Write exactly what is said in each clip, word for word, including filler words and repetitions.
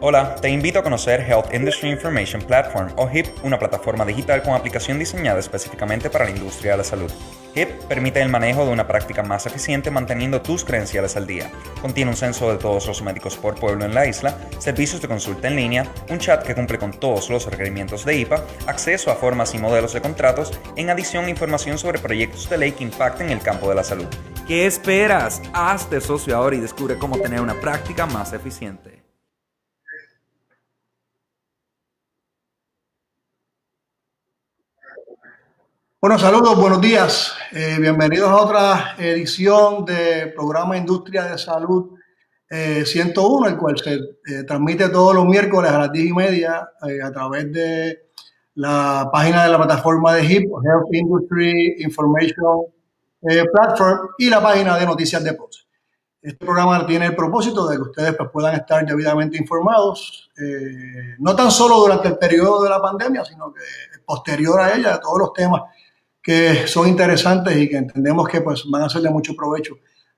Hola, te invito a conocer Health Industry Information Platform o H I P, una plataforma digital con aplicación diseñada específicamente para la industria de la salud. H I P permite el manejo de una práctica más eficiente manteniendo tus credenciales al día. Contiene un censo de todos los médicos por pueblo en la isla, servicios de consulta en línea, un chat que cumple con todos los requerimientos de I P A, acceso a formas y modelos de contratos, en adición información sobre proyectos de ley que impacten el campo de la salud. ¿Qué esperas? Hazte socio ahora y descubre cómo tener una práctica más eficiente. Bueno, saludos, buenos días. Eh, bienvenidos a otra edición del programa Industria de Salud eh, ciento uno, el cual se eh, transmite todos los miércoles a las diez y media eh, a través de la página de la plataforma de H I P, Health Industry Information eh, Platform, y la página de Noticias de Post. Este programa tiene el propósito de que ustedes pues, puedan estar debidamente informados, eh, no tan solo durante el periodo de la pandemia, sino que posterior a ella, de todos los temas que son interesantes y que entendemos que pues, van a ser de mucho provecho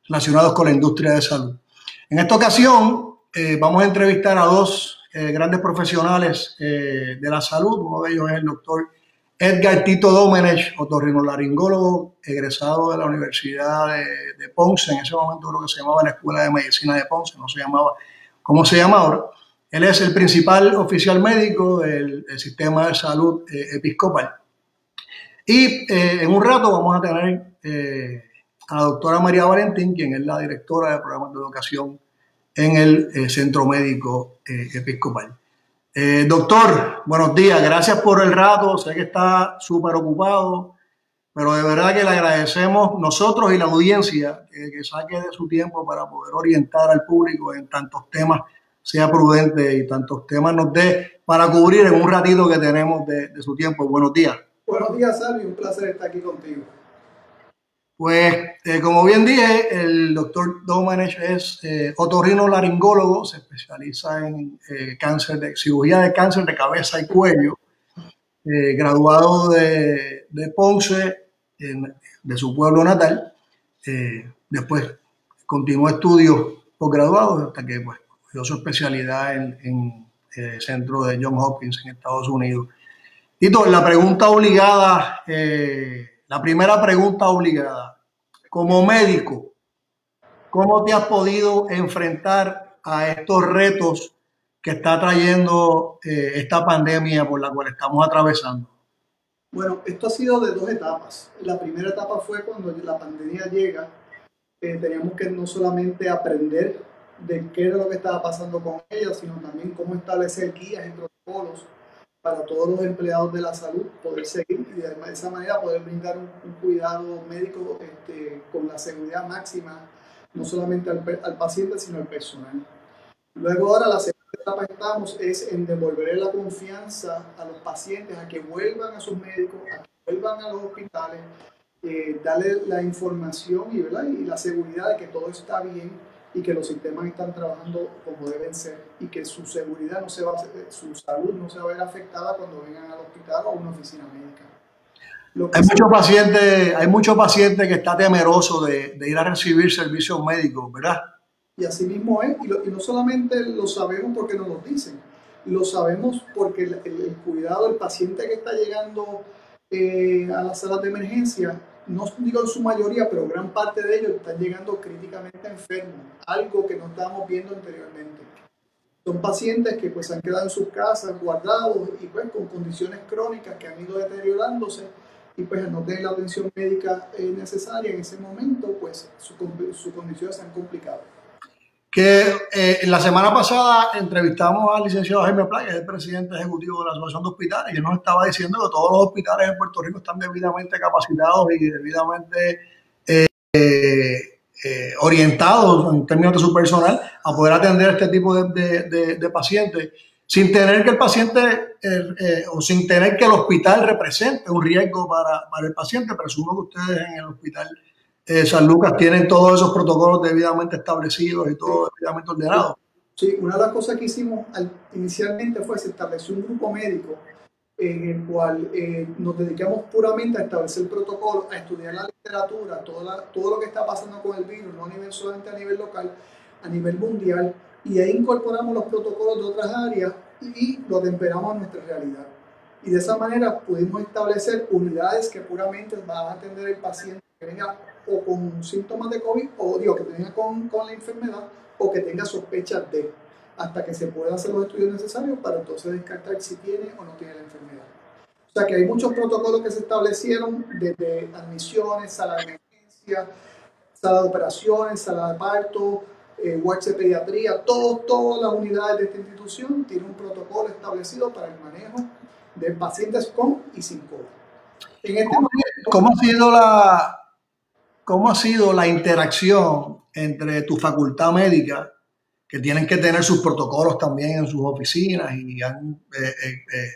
relacionados con la industria de salud. En esta ocasión eh, vamos a entrevistar a dos eh, grandes profesionales eh, de la salud. Uno de ellos es el doctor Edgar Tito Domenech, otorrinolaringólogo, egresado de la Universidad de, de Ponce. En ese momento creo que se llamaba la Escuela de Medicina de Ponce, no se llamaba como se llama ahora. Él es el principal oficial médico del, del Sistema de Salud eh, Episcopal. Y eh, en un rato vamos a tener eh, a la doctora María Valentín, quien es la directora del programa de educación en el eh, Centro Médico eh, Episcopal. Eh, doctor, buenos días, gracias por el rato, sé que está súper ocupado, pero de verdad que le agradecemos nosotros y la audiencia eh, que saque de su tiempo para poder orientar al público en tantos temas, sea prudente y tantos temas nos dé para cubrir en un ratito que tenemos de, de su tiempo. Buenos días. Buenos días, Salvi. Un placer estar aquí contigo. Pues, eh, como bien dije, el doctor Domenech es eh, otorrinolaringólogo, se especializa en eh, cáncer de, cirugía de cáncer de cabeza y cuello, eh, graduado de, de Ponce, en, de su pueblo natal. Eh, después continuó estudios posgraduados hasta que pues, dio su especialidad en, en el centro de Johns Hopkins en Estados Unidos. Tito, la pregunta obligada, eh, la primera pregunta obligada, como médico, ¿cómo te has podido enfrentar a estos retos que está trayendo eh, esta pandemia por la cual estamos atravesando? Bueno, esto ha sido de dos etapas. La primera etapa fue cuando la pandemia llega, eh, teníamos que no solamente aprender de qué era lo que estaba pasando con ella, sino también cómo establecer guías y protocolos para todos los empleados de la salud poder seguir y de esa manera poder brindar un, un cuidado médico este, con la seguridad máxima, no solamente al, al paciente, sino al personal. Luego ahora la segunda etapa que estamos es en devolver la confianza a los pacientes, a que vuelvan a sus médicos, a que vuelvan a los hospitales, eh, darle la información y, ¿verdad? y la seguridad de que todo está bien y que los sistemas están trabajando como deben ser y que su seguridad no se va a, su salud no se va a ver afectada cuando vengan al hospital o a una oficina médica. Hay muchos pacientes, hay muchos pacientes que están temerosos de, de ir a recibir servicios médicos, ¿verdad? Y así mismo es, y, lo, y no solamente lo sabemos porque nos lo dicen, lo sabemos porque el, el, el cuidado del paciente que está llegando eh, a las salas de emergencia, no digo en su mayoría, pero gran parte de ellos están llegando críticamente enfermos, algo que no estábamos viendo anteriormente. Son pacientes que pues han quedado en sus casas, guardados y pues con condiciones crónicas que han ido deteriorándose y pues al no tener la atención médica eh, necesaria en ese momento, pues sus su condiciones se han complicado. Que eh, la semana pasada entrevistamos al licenciado Jaime Playa, el presidente ejecutivo de la Asociación de Hospitales, y él nos estaba diciendo que todos los hospitales en Puerto Rico están debidamente capacitados y debidamente eh, eh, orientados en términos de su personal a poder atender este tipo de, de, de, de pacientes sin tener que el paciente eh, eh, o sin tener que el hospital represente un riesgo para, para el paciente. Presumo que ustedes en el hospital Eh, San Lucas tienen todos esos protocolos debidamente establecidos y todo debidamente ordenado. Sí, una de las cosas que hicimos al, inicialmente fue se estableció un grupo médico en el cual eh, nos dedicamos puramente a establecer protocolos, a estudiar la literatura, toda la, todo lo que está pasando con el virus, no a nivel solamente a nivel local, a nivel mundial, y ahí incorporamos los protocolos de otras áreas y lo temperamos a nuestra realidad. Y de esa manera pudimos establecer unidades que puramente van a atender al paciente que venga o con síntomas de COVID, o digo, que venga con, con la enfermedad, o que tenga sospechas de, hasta que se puedan hacer los estudios necesarios para entonces descartar si tiene o no tiene la enfermedad. O sea que hay muchos protocolos que se establecieron, desde admisiones, sala de emergencia, sala de operaciones, sala de parto, Eh, wards de pediatría, todos, todas las unidades de esta institución tienen un protocolo establecido para el manejo de pacientes con y sin COVID. En este ¿Cómo, momento, ¿cómo, ha sido la, ¿Cómo ha sido la interacción entre tu facultad médica, que tienen que tener sus protocolos también en sus oficinas y han eh, eh, eh,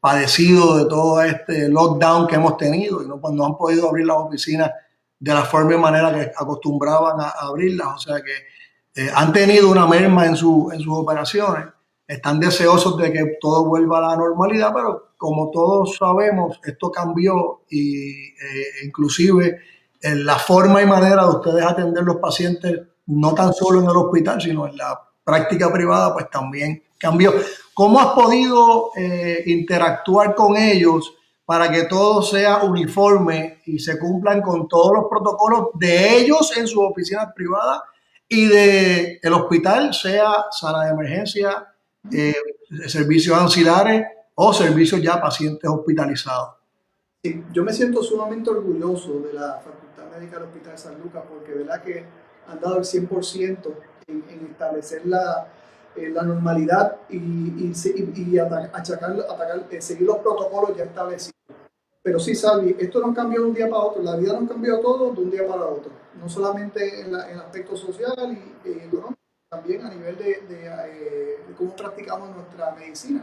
padecido de todo este lockdown que hemos tenido y no, no han podido abrir las oficinas de la forma y manera que acostumbraban a, a abrirlas? O sea que Eh, han tenido una merma en, su, en sus operaciones, están deseosos de que todo vuelva a la normalidad, pero como todos sabemos, esto cambió y eh, inclusive eh, la forma y manera de ustedes atender los pacientes, no tan solo en el hospital, sino en la práctica privada, pues también cambió. ¿Cómo has podido eh, interactuar con ellos para que todo sea uniforme y se cumplan con todos los protocolos de ellos en sus oficinas privadas y de el hospital, sea sala de emergencia, eh, servicios auxiliares o servicios ya pacientes hospitalizados? Sí, yo me siento sumamente orgulloso de la Facultad Médica del Hospital San Lucas, porque verdad que han dado el cien por ciento en, en establecer la, eh, la normalidad y, y, y, y achacar, atacar, eh, seguir los protocolos ya establecidos. Pero sí, Salvi, esto no cambió de un día para otro, la vida no cambió todo de un día para otro, no solamente en, la, en el aspecto social y eh, económico, también a nivel de, de, eh, de cómo practicamos nuestra medicina.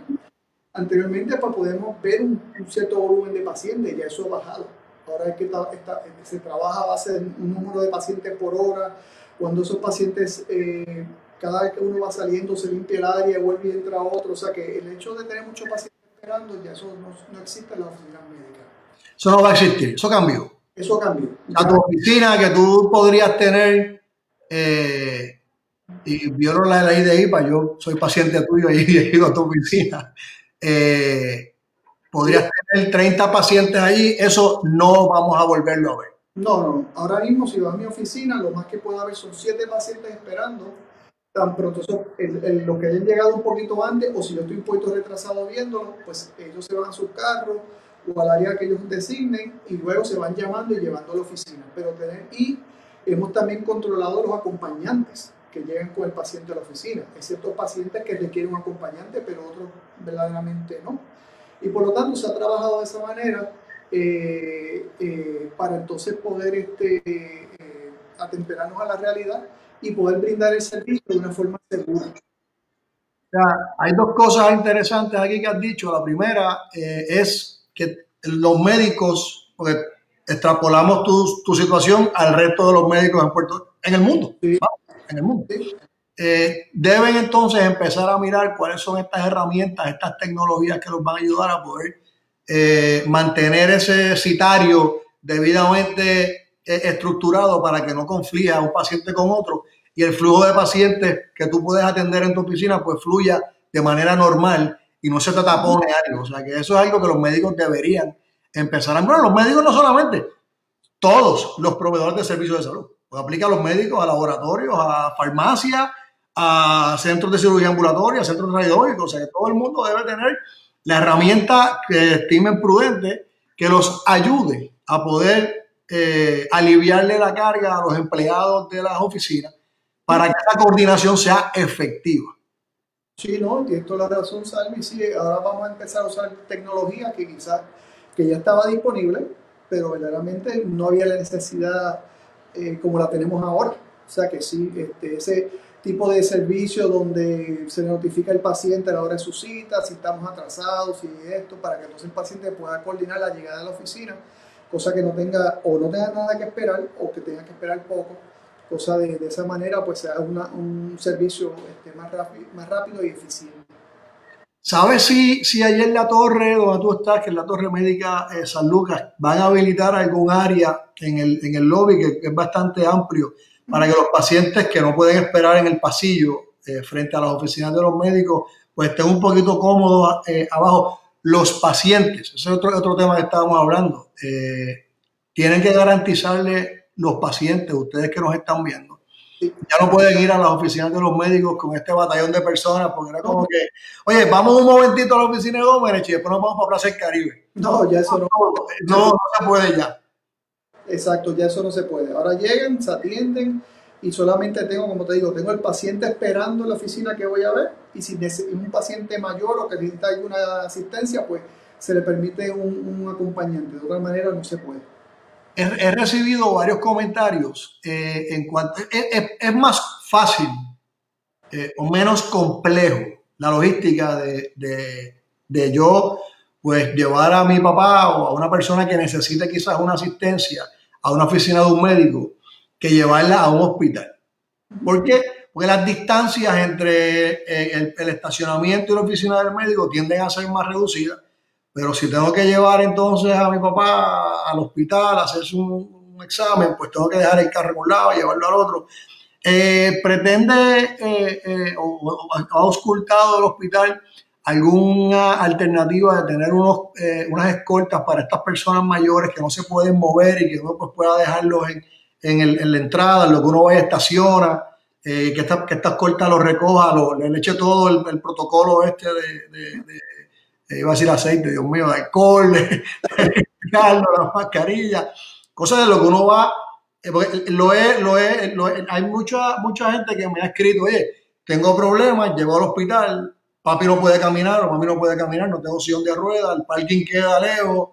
Anteriormente, pues podemos ver un, un cierto volumen de pacientes, ya eso ha bajado. Ahora es que está, está, se trabaja a base de un número de pacientes por hora, cuando esos pacientes, eh, cada vez que uno va saliendo, se limpia el área, vuelve y entra otro, o sea que el hecho de tener muchos pacientes esperando, ya eso no, no existe en la oficina médica. Eso no va a existir, eso cambió. Eso cambió. A tu oficina que tú podrías tener, eh, y violo la ley de I P A, yo soy paciente tuyo y he ido a tu oficina, eh, podrías sí. tener treinta pacientes allí, eso no vamos a volverlo a ver. No, no, ahora mismo si vas a mi oficina, lo más que puede haber son siete pacientes esperando, tan pronto son el, el, los que hayan llegado un poquito antes, o si yo estoy un poquito retrasado viéndolo, pues ellos se van a sus carros, o al área que ellos designen y luego se van llamando y llevando a la oficina. Pero tener, y hemos también controlado los acompañantes que llegan con el paciente a la oficina. Hay ciertos pacientes que requieren un acompañante, pero otros verdaderamente no. Y por lo tanto se ha trabajado de esa manera eh, eh, para entonces poder este, eh, atemperarnos a la realidad y poder brindar el servicio de una forma segura. O sea, hay dos cosas interesantes aquí que has dicho. La primera eh, es que los médicos, porque extrapolamos tu, tu situación al resto de los médicos en Puerto, en el mundo, sí. en el mundo. Sí. Eh, deben entonces empezar a mirar cuáles son estas herramientas, estas tecnologías que los van a ayudar a poder eh, mantener ese citario debidamente eh, estructurado para que no conflija un paciente con otro y el flujo de pacientes que tú puedes atender en tu oficina pues fluya de manera normal y no se te tapone algo. O sea, que eso es algo que los médicos deberían empezar a... Bueno, los médicos no solamente, todos los proveedores de servicios de salud. Pues aplica a los médicos, a laboratorios, a farmacias, a centros de cirugía ambulatoria, a centros radiológicos. O sea, que todo el mundo debe tener la herramienta que estimen prudente, que los ayude a poder eh, aliviarle la carga a los empleados de las oficinas para que esa coordinación sea efectiva. Sí, no, tienes toda la razón, Salvi. Sí, ahora vamos a empezar a usar tecnología que quizás que ya estaba disponible, pero verdaderamente no había la necesidad eh, como la tenemos ahora. O sea que sí, este, ese tipo de servicio donde se notifica al paciente a la hora de su cita, si estamos atrasados, si esto, para que entonces el paciente pueda coordinar la llegada a la oficina, cosa que no tenga o no tenga nada que esperar o que tenga que esperar poco. Cosa de, de esa manera, pues sea una, un servicio este, más, rápido, más rápido y eficiente. ¿Sabes si, si allí en la torre donde tú estás, que es la Torre Médica eh, San Lucas, van a habilitar algún área en el, en el lobby que, que es bastante amplio para que los pacientes que no pueden esperar en el pasillo este, frente a las oficinas de los médicos, pues estén un poquito cómodos eh, abajo. Los pacientes, ese es otro, otro tema que estábamos hablando, eh, tienen que garantizarle los pacientes, ustedes que nos están viendo, ya no pueden ir a las oficinas de los médicos con este batallón de personas, porque era como que, oye, vamos un momentito a la oficina de Domenech y después nos vamos para Plaza del Caribe. No, ya eso no. No, no, no se puede ya. Exacto, ya eso no se puede. Ahora llegan, se atienden y solamente tengo, como te digo, tengo el paciente esperando en la oficina que voy a ver, y si es un paciente mayor o que necesita alguna asistencia, pues se le permite un, un acompañante. De otra manera no se puede. He, he recibido varios comentarios eh, en cuanto... Es, es, es más fácil eh, o menos complejo la logística de, de, de yo pues llevar a mi papá o a una persona que necesite quizás una asistencia a una oficina de un médico, que llevarla a un hospital. ¿Por qué? Porque las distancias entre el, el estacionamiento y la oficina del médico tienden a ser más reducidas, pero si tengo que llevar entonces a mi papá al hospital a hacerse un, un examen, pues tengo que dejar el carro a un lado y llevarlo al otro. Eh, ¿Pretende eh, eh, o, o ha auscultado el hospital alguna alternativa de tener unos, eh, unas escoltas para estas personas mayores que no se pueden mover y que uno pues, pueda dejarlos en... En, el, en la entrada, en lo que uno vaya estaciona, eh, que estas que esta cortas lo recoja, lo, le eche todo el, el protocolo este de, de, de, de, iba a decir aceite, Dios mío, de alcohol, de, de las mascarillas, cosas de lo que uno va, eh, lo es, lo es, lo es, hay mucha, mucha gente que me ha escrito, oye, tengo problemas, llego al hospital, papi no puede caminar o mami no puede caminar, no tengo sillón de ruedas, el parking queda lejos,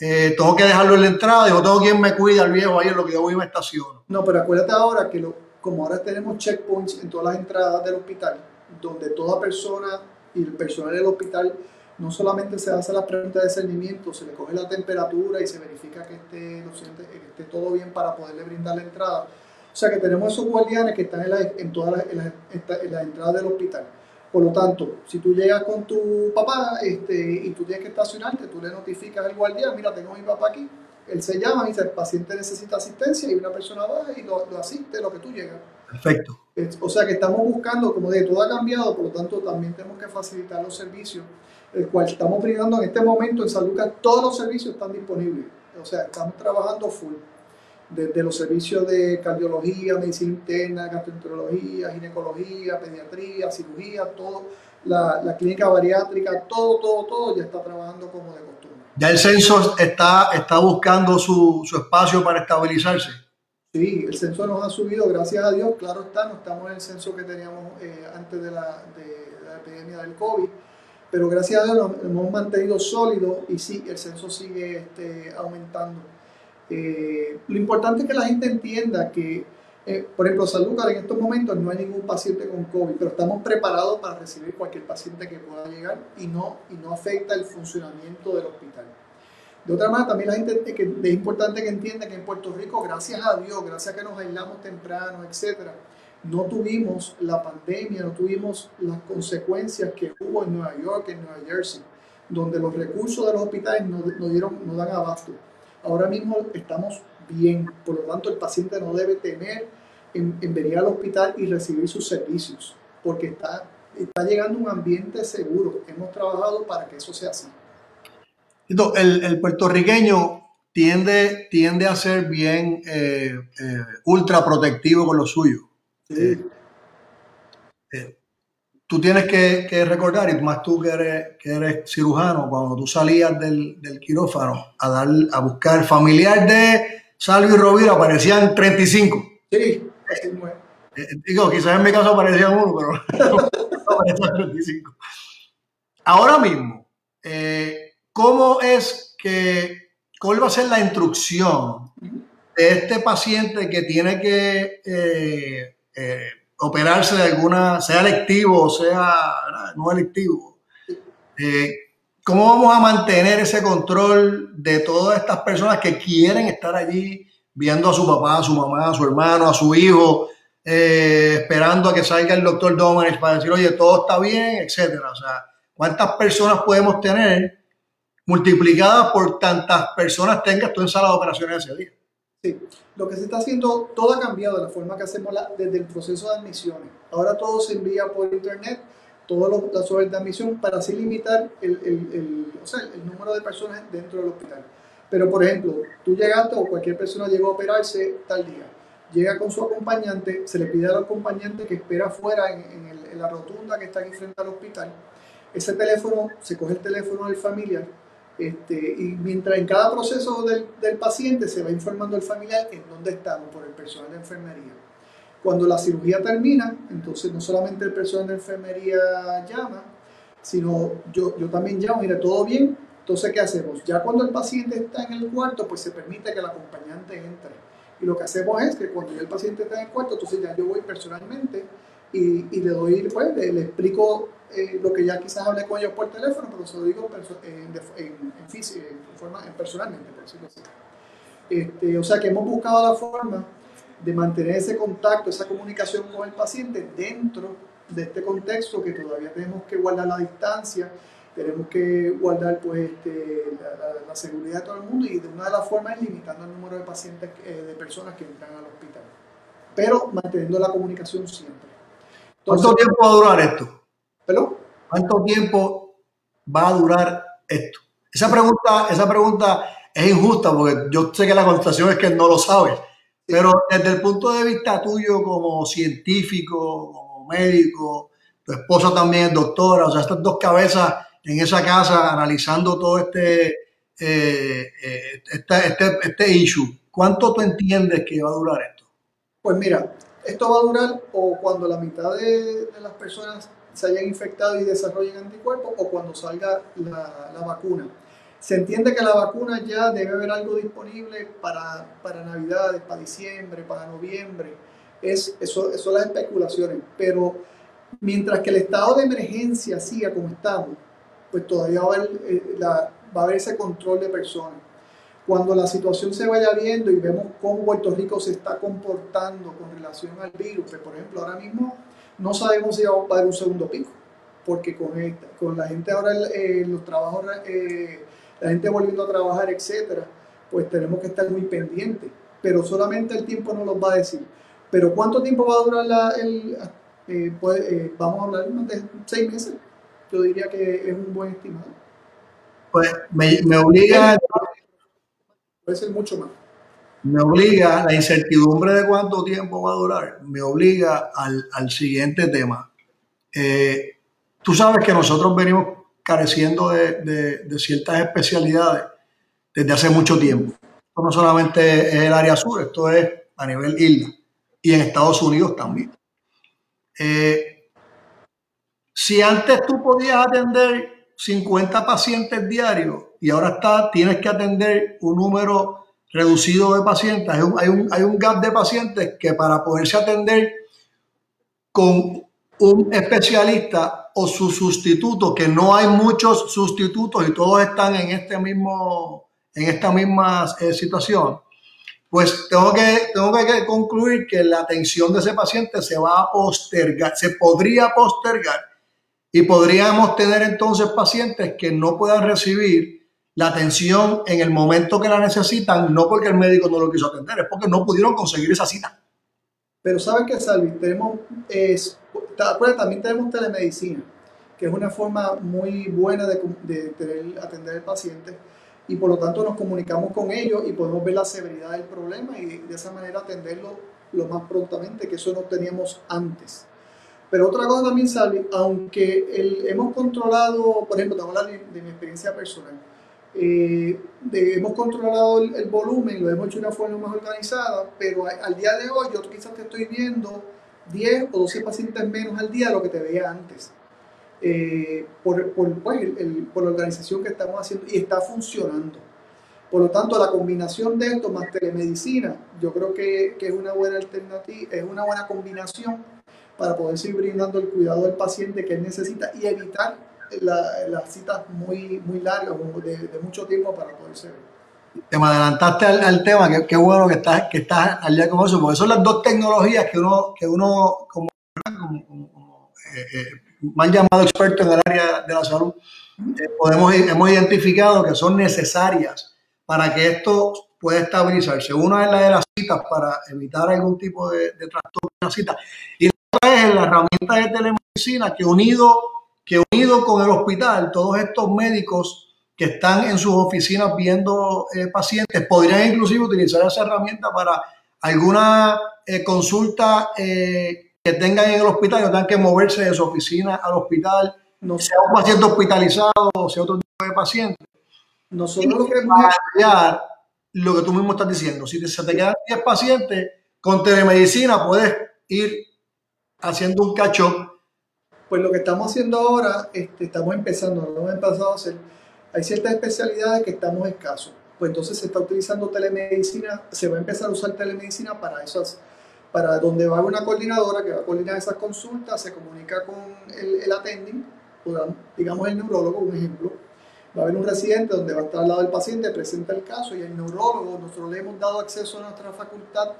Eh, tengo que dejarlo en la entrada, yo tengo quien me cuida al viejo ahí en lo que yo voy y me estaciono. No, pero acuérdate ahora que lo, como ahora tenemos checkpoints en todas las entradas del hospital, donde toda persona y el personal del hospital no solamente se hace las preguntas de discernimiento, se le coge la temperatura y se verifica que esté, lo siente, que esté todo bien para poderle brindar la entrada. O sea que tenemos esos guardianes que están en, la, en todas las, en las, en las entradas del hospital. Por lo tanto, si tú llegas con tu papá este, y tú tienes que estacionarte, tú le notificas al guardián, mira, tengo a mi papá aquí, él se llama y dice, el paciente necesita asistencia y una persona va y lo, lo asiste lo que tú llegas. Perfecto. Es, o sea que estamos buscando, como dije, todo ha cambiado, por lo tanto también tenemos que facilitar los servicios, el cual estamos brindando en este momento en San Lucas, todos los servicios están disponibles, o sea, estamos trabajando full. Desde los servicios de cardiología, medicina interna, gastroenterología, ginecología, pediatría, cirugía, todo, la, la clínica bariátrica, todo, todo, todo ya está trabajando como de costumbre. ¿Ya el censo está, está buscando su, su espacio para estabilizarse? Sí, el censo nos ha subido, gracias a Dios, claro está, no estamos en el censo que teníamos eh, antes de la, de, de la epidemia del COVID, pero gracias a Dios nos hemos mantenido sólidos y sí, el censo sigue este, aumentando. Eh, lo importante es que la gente entienda que, eh, por ejemplo, San Lucas en estos momentos no hay ningún paciente con COVID, pero estamos preparados para recibir cualquier paciente que pueda llegar y no, y no afecta el funcionamiento del hospital. De otra manera, también la gente es, que es importante que entienda que en Puerto Rico, gracias a Dios, gracias a que nos aislamos temprano, etcétera, no tuvimos la pandemia, no tuvimos las consecuencias que hubo en Nueva York, en Nueva Jersey, donde los recursos de los hospitales no, no, dieron, no dan abasto. Ahora mismo estamos bien, por lo tanto el paciente no debe temer en, en venir al hospital y recibir sus servicios, porque está, está llegando un ambiente seguro. Hemos trabajado para que eso sea así. Entonces, el, el puertorriqueño tiende, tiende a ser bien eh, eh, ultra protectivo con lo suyo. Sí. Eh, eh, tú tienes que, que recordar, y más tú que eres, que eres cirujano, cuando tú salías del, del quirófano a dar a buscar familiar de Salvi y Rovira, aparecían treinta y cinco. Sí, así fue. Eh, digo, quizás en mi caso aparecían uno, pero aparecían treinta y cinco. Ahora mismo, eh, ¿cómo es que, cuál va a ser la instrucción de este paciente que tiene que... Eh, eh, operarse de alguna, sea electivo o sea no electivo? Eh, ¿Cómo vamos a mantener ese control de todas estas personas que quieren estar allí viendo a su papá, a su mamá, a su hermano, a su hijo, eh, esperando a que salga el doctor Domenech para decir, oye, todo está bien, etcétera? O sea, ¿cuántas personas podemos tener multiplicadas por tantas personas tengas tú en sala de operaciones ese día? Sí, lo que se está haciendo, todo ha cambiado, la forma que hacemos la, desde el proceso de admisiones. Ahora todo se envía por internet, todas las horas de admisión, para así limitar el, el, el, o sea, el número de personas dentro del hospital. Pero, por ejemplo, tú llegaste o cualquier persona llegó a operarse tal día, llega con su acompañante, se le pide al acompañante que espera afuera en, en, el, en la rotunda que está aquí frente al hospital. Ese teléfono, se coge el teléfono del familiar, este, y mientras en cada proceso del, del paciente se va informando el familiar en dónde estamos por el personal de enfermería. Cuando la cirugía termina, entonces no solamente el personal de enfermería llama, sino yo, yo también llamo, mira, ¿todo bien? Entonces, ¿qué hacemos? Ya cuando el paciente está en el cuarto, pues se permite que el acompañante entre. Y lo que hacemos es que cuando ya el paciente está en el cuarto, entonces ya yo voy personalmente y, y le doy, pues, le, le explico eh, lo que ya quizás hablé con ellos por teléfono, pero se lo digo en, en, en, en forma, en personalmente, por decirlo así. Este, o sea que hemos buscado la forma de mantener ese contacto, esa comunicación con el paciente dentro de este contexto que todavía tenemos que guardar la distancia, tenemos que guardar, pues, este, la, la, la seguridad de todo el mundo, y de una de las formas es limitando el número de pacientes, eh, de personas que entran al hospital, pero manteniendo la comunicación siempre. Entonces, ¿cuánto tiempo va a durar esto? ¿Perdón? ¿Cuánto tiempo va a durar esto? Esa pregunta, esa pregunta es injusta porque yo sé que la contestación es que no lo sabes. Pero desde el punto de vista tuyo como científico, como médico, tu esposa también es doctora, o sea, estas dos cabezas en esa casa analizando todo este, eh, este, este, este issue, ¿cuánto tú entiendes que va a durar esto? Pues mira, esto va a durar o cuando la mitad de, de las personas se hayan infectado y desarrollen anticuerpos, o cuando salga la, la vacuna. Se entiende que la vacuna ya debe haber algo disponible para, para Navidades, para diciembre, para noviembre. Es, eso, eso son las especulaciones. Pero mientras que el estado de emergencia siga como estamos, pues todavía va a haber, eh, la, va a haber ese control de personas. Cuando la situación se vaya viendo y vemos cómo Puerto Rico se está comportando con relación al virus, que por ejemplo ahora mismo no sabemos si va a haber un segundo pico, porque con, esta, con la gente ahora, eh, los trabajos... Eh, la gente volviendo a trabajar, etcétera, pues tenemos que estar muy pendientes, pero solamente el tiempo nos los va a decir. Pero ¿cuánto tiempo va a durar la, el, eh, pues, eh, vamos a hablar más de seis meses? Yo diría que es un buen estimado. Pues me, me obliga, puede ser mucho más. Me obliga, la incertidumbre de cuánto tiempo va a durar, me obliga al, al siguiente tema. Eh, tú sabes que nosotros venimos careciendo de, de, de ciertas especialidades desde hace mucho tiempo. Esto no solamente es el área sur, esto es a nivel isla y en Estados Unidos también. Eh, si antes tú podías atender cincuenta pacientes diarios y ahora está, tienes que atender un número reducido de pacientes, hay un, hay un, hay un gap de pacientes que para poderse atender con un especialista o su sustituto, que no hay muchos sustitutos y todos están en este mismo, en esta misma eh, situación, pues tengo que, tengo que concluir que la atención de ese paciente se va a postergar, se podría postergar, y podríamos tener entonces pacientes que no puedan recibir la atención en el momento que la necesitan, no porque el médico no lo quiso atender, es porque no pudieron conseguir esa cita. Pero ¿saben qué, Salvi? Tenemos, eh, también tenemos telemedicina, que es una forma muy buena de, de tener, atender al paciente, y por lo tanto nos comunicamos con ellos y podemos ver la severidad del problema y de esa manera atenderlo lo más prontamente, que eso no teníamos antes. Pero otra cosa también, Salvi, aunque el, hemos controlado, por ejemplo, te voy a hablar de, de mi experiencia personal, Eh, de, hemos controlado el, el volumen, lo hemos hecho de una forma más organizada, pero a, al día de hoy yo quizás te estoy viendo diez o doce pacientes menos al día de lo que te veía antes, eh, por, por, pues, el, el, por la organización que estamos haciendo, y está funcionando. Por lo tanto, la combinación de esto más telemedicina, yo creo que, que es una buena alternativa, es una buena combinación para poder seguir brindando el cuidado del paciente que él necesita y evitar las la citas muy, muy largas, de, de mucho tiempo para poderse ver. Te me adelantaste al, al tema, qué bueno que estás, que estás al día con eso, porque son las dos tecnologías que uno, que uno como, como, como eh, eh, mal llamado experto en el área de la salud, eh, podemos, hemos identificado que son necesarias para que esto puede estabilizarse. Una es la de las citas para evitar algún tipo de, de trastorno en las citas. Y la otra es la herramienta de telemedicina que unido, que unido con el hospital, todos estos médicos que están en sus oficinas viendo eh, pacientes, podrían inclusive utilizar esa herramienta para alguna eh, consulta eh, que tengan en el hospital, no tengan que moverse de su oficina al hospital, no sea un paciente hospitalizado o sea otro tipo de paciente. Nosotros lo que vamos a estudiar lo que tú mismo estás diciendo. Si se te quedan diez pacientes, con telemedicina puedes ir haciendo un catch-up. Pues lo que estamos haciendo ahora, este, estamos empezando, no hemos empezado a hacer... Hay ciertas especialidades que estamos escasos, pues entonces se está utilizando telemedicina, se va a empezar a usar telemedicina para esas, para donde va una coordinadora que va a coordinar esas consultas, se comunica con el, el attending, digamos el neurólogo, un ejemplo, va a haber un residente donde va a estar al lado del paciente, presenta el caso y el neurólogo, nosotros le hemos dado acceso a nuestra facultad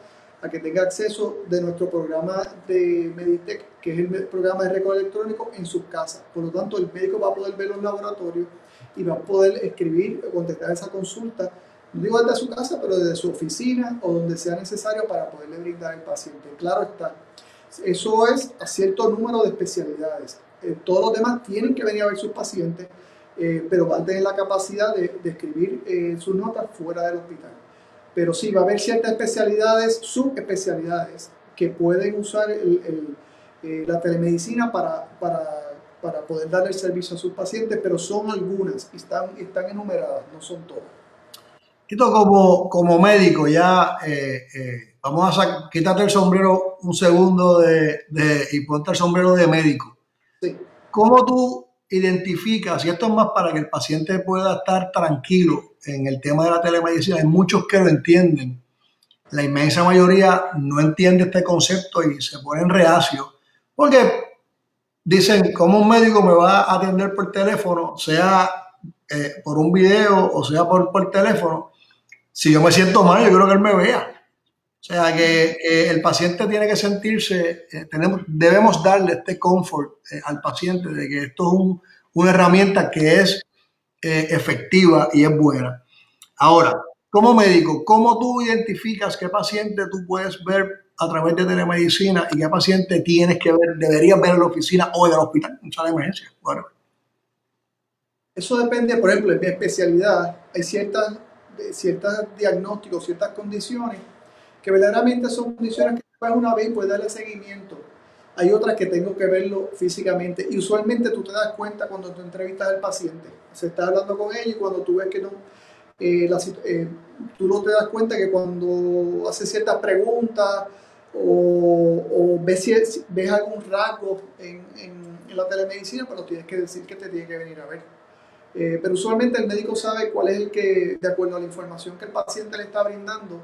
a que tenga acceso de nuestro programa de Meditech, que es el programa de récord electrónico en sus casas, por lo tanto el médico va a poder ver los laboratorios y va a poder escribir o contestar esa consulta, no digo desde su casa, pero desde su oficina o donde sea necesario para poderle brindar al paciente. Claro está, eso es a cierto número de especialidades. Eh, todos los demás tienen que venir a ver sus pacientes, eh, pero van a tener la capacidad de, de escribir eh, sus notas fuera del hospital. Pero sí, va a haber ciertas especialidades, subespecialidades, que pueden usar el, el, eh, la telemedicina para... para para poder dar el servicio a sus pacientes, pero son algunas, están, están enumeradas, no son todas. Tito, como, como médico, ya eh, eh, vamos a quitarte el sombrero un segundo de, de, y ponte el sombrero de médico. Sí. ¿Cómo tú identificas, y esto es más para que el paciente pueda estar tranquilo en el tema de la telemedicina? Hay muchos que lo entienden, la inmensa mayoría no entiende este concepto y se ponen reacios, porque dicen, ¿cómo un médico me va a atender por teléfono, sea eh, por un video o sea por, por teléfono? Si yo me siento mal, yo quiero que él me vea. O sea, que eh, el paciente tiene que sentirse, eh, tenemos, debemos darle este confort eh, al paciente de que esto es un, una herramienta que es eh, efectiva y es buena. Ahora, como médico, ¿cómo tú identificas qué paciente tú puedes ver a través de telemedicina y qué paciente tienes que ver, deberías ver en la oficina o en el hospital, en sala de emergencia? Bueno. Eso depende, por ejemplo, en mi especialidad, hay ciertas, ciertos diagnósticos, ciertas condiciones que verdaderamente son condiciones que puedes una vez y puedes darle seguimiento. Hay otras que tengo que verlo físicamente y usualmente tú te das cuenta cuando tú entrevistas al paciente. Se está hablando con él y cuando tú ves que no... Eh, la, eh, tú no te das cuenta que cuando hace ciertas preguntas o, o ves, si, ves algún rasgo en, en, en la telemedicina, pero tienes que decir que te tiene que venir a ver. Eh, pero usualmente el médico sabe cuál es el que, de acuerdo a la información que el paciente le está brindando,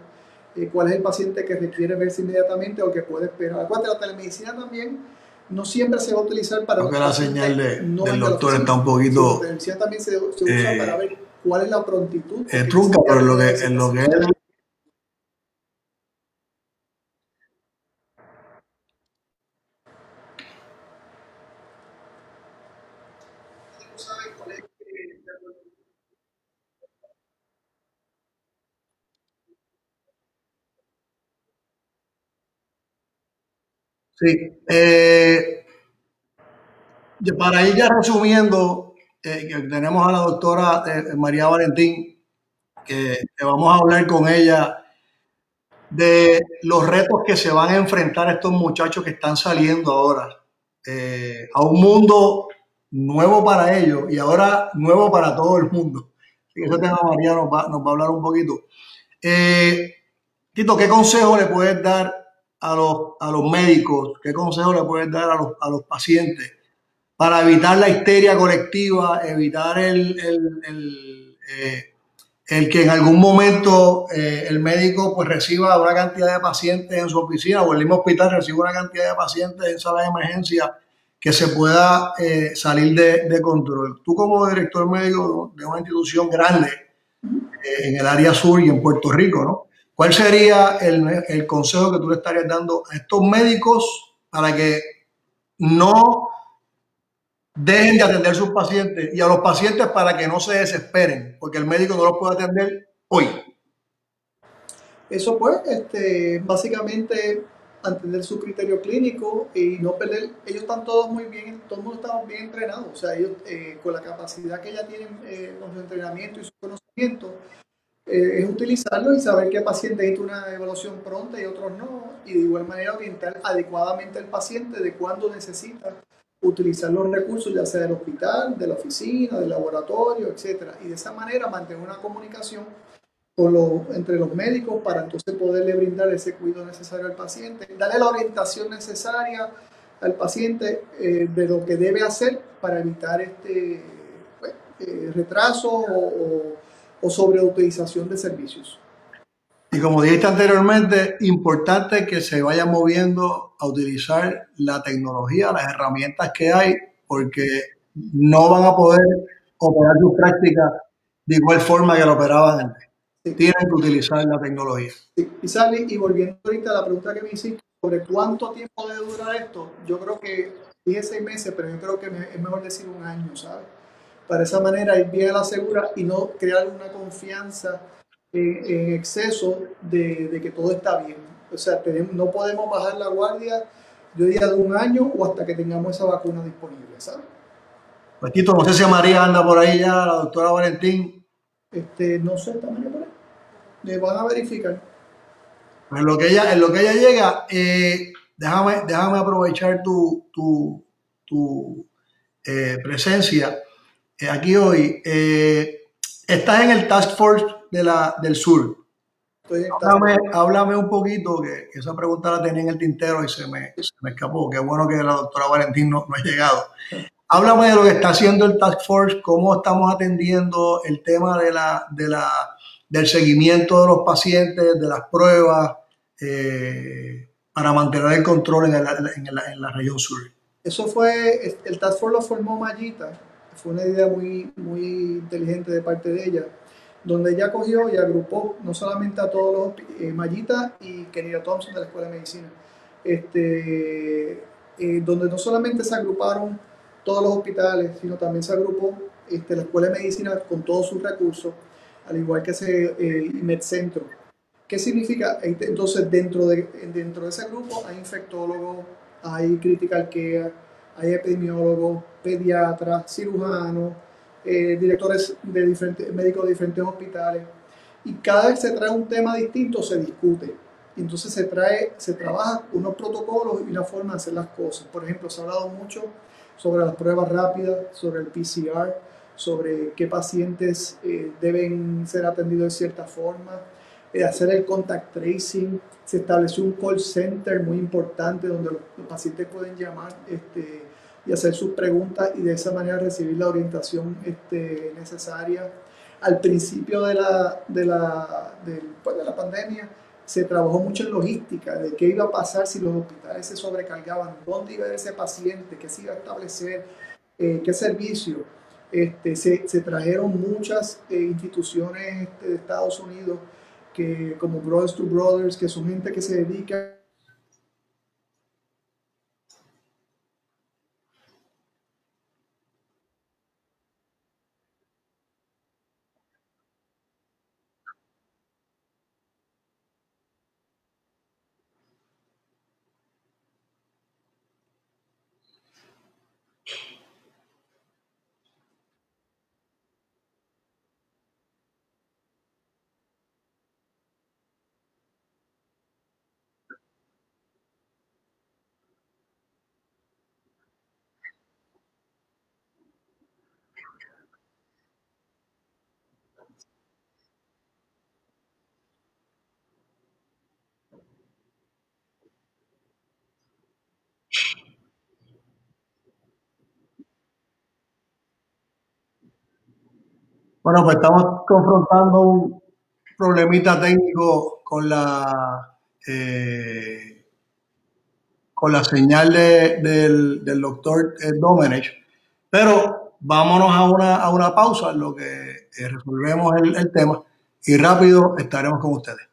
eh, cuál es el paciente que requiere verse inmediatamente o que puede esperar. Acuérdate, la telemedicina también no siempre se va a utilizar para... Porque la señal de, no del doctor está un poquito... La telemedicina también se, se usa eh, para ver cuál es la prontitud. Es trunca, pero en lo que, en lo que es... Sí, eh, para ir ya resumiendo, eh, tenemos a la doctora eh, María Valentín, que, que vamos a hablar con ella de los retos que se van a enfrentar estos muchachos que están saliendo ahora eh, a un mundo nuevo para ellos y ahora nuevo para todo el mundo. Así que ese tema María nos va, nos va a hablar un poquito. Eh, Tito, ¿qué consejo le puedes dar A los, a los médicos? ¿Qué consejo le puedes dar a los, a los pacientes para evitar la histeria colectiva, evitar el, el, el, eh, el que en algún momento eh, el médico pues reciba una cantidad de pacientes en su oficina o el mismo hospital reciba una cantidad de pacientes en sala de emergencia que se pueda eh, salir de, de control? Tú, como director médico de una institución grande eh, en el área sur y en Puerto Rico, ¿no? ¿Cuál sería el, el consejo que tú le estarías dando a estos médicos para que no dejen de atender a sus pacientes y a los pacientes para que no se desesperen porque el médico no los puede atender hoy? Eso pues, este, básicamente, mantener su criterio clínico y no perder, ellos están todos muy bien, todo el mundo está bien entrenado, o sea, ellos eh, con la capacidad que ya tienen eh, con su entrenamiento y su conocimiento, eh, es utilizarlo y saber qué paciente necesita una evaluación pronta y otros no, y de igual manera orientar adecuadamente al paciente de cuándo necesita utilizar los recursos, ya sea del hospital, de la oficina, del laboratorio, etcétera. Y de esa manera mantener una comunicación con los, entre los médicos para entonces poderle brindar ese cuidado necesario al paciente, darle la orientación necesaria al paciente eh, de lo que debe hacer para evitar este bueno, eh, retraso o, o, o sobreutilización de servicios. Y como dijiste anteriormente, importante que se vaya moviendo a utilizar la tecnología, las herramientas que hay, porque no van a poder operar sus prácticas de igual forma que lo operaban antes. Sí. Tienen que utilizar la tecnología. Sí. Y, Sally, y volviendo ahorita a la pregunta que me hiciste sobre cuánto tiempo debe durar esto, yo creo que dije seis meses, pero yo creo que es mejor decir un año, ¿sabes? Para esa manera ir bien a la segura y no crear una confianza en, en exceso de, de que todo está bien. O sea, tenemos, no podemos bajar la guardia, yo diría de un año o hasta que tengamos esa vacuna disponible, ¿sabes? Pues Tito, no sé si María anda por ahí ya, la doctora Valentín. Este, no sé, está María por ahí. Le van a verificar. Pues en lo que ella, en lo que ella llega, eh, déjame, déjame aprovechar tu, tu, tu eh, presencia eh, aquí hoy. Eh, estás en el Task Force de la, del Sur. Estoy en háblame, háblame un poquito, que, que esa pregunta la tenía en el tintero y se me, se me escapó. Qué bueno que la doctora Valentín no, no ha llegado. Sí. Háblame de lo que está haciendo el Task Force, cómo estamos atendiendo el tema de la... De la del seguimiento de los pacientes, de las pruebas, eh, para mantener el control en, el, en, el, en la región sur. Eso fue, el Task Force lo formó Mayita, fue una idea muy, muy inteligente de parte de ella, donde ella cogió y agrupó no solamente a todos los, eh, Mayita y Kenira Thompson de la Escuela de Medicina, este, eh, donde no solamente se agruparon todos los hospitales, sino también se agrupó este, la Escuela de Medicina con todos sus recursos, al igual que ese eh, medcentro. ¿Qué significa? Entonces, dentro de, dentro de ese grupo hay infectólogos, hay critical care, hay epidemiólogos, pediatras, cirujanos, eh, directores de diferentes, médicos de diferentes hospitales. Y cada vez se trae un tema distinto, se discute. Entonces se trae, se trabaja unos protocolos y una forma de hacer las cosas. Por ejemplo, se ha hablado mucho sobre las pruebas rápidas, sobre el P C R, sobre qué pacientes eh, deben ser atendidos de cierta forma, eh, hacer el contact tracing, se estableció un call center muy importante donde los, los pacientes pueden llamar este, y hacer sus preguntas y de esa manera recibir la orientación este, necesaria. Al principio de la, de la, de, pues, de la pandemia se trabajó mucho en logística, de qué iba a pasar si los hospitales se sobrecargaban, dónde iba a ir ese paciente, qué se iba a establecer, eh, qué servicio. Este, se, se trajeron muchas eh, instituciones este, de Estados Unidos, que, como Brothers to Brothers, que son gente que se dedica Bueno, pues estamos confrontando un problemita técnico con la eh, con la señal de, del, del doctor Domenech, pero vámonos a una, a una pausa en lo que resolvemos el, el tema y rápido estaremos con ustedes.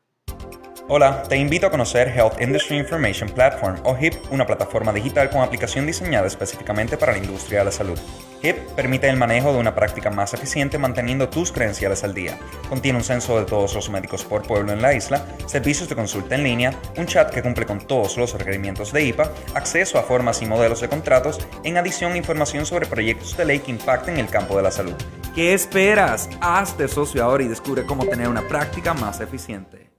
Hola, te invito a conocer Health Industry Information Platform o H I P, una plataforma digital con aplicación diseñada específicamente para la industria de la salud. H I P permite el manejo de una práctica más eficiente manteniendo tus credenciales al día. Contiene un censo de todos los médicos por pueblo en la isla, servicios de consulta en línea, un chat que cumple con todos los requerimientos de I P A, acceso a formas y modelos de contratos, en adición a información sobre proyectos de ley que impacten el campo de la salud. ¿Qué esperas? Hazte socio ahora y descubre cómo tener una práctica más eficiente.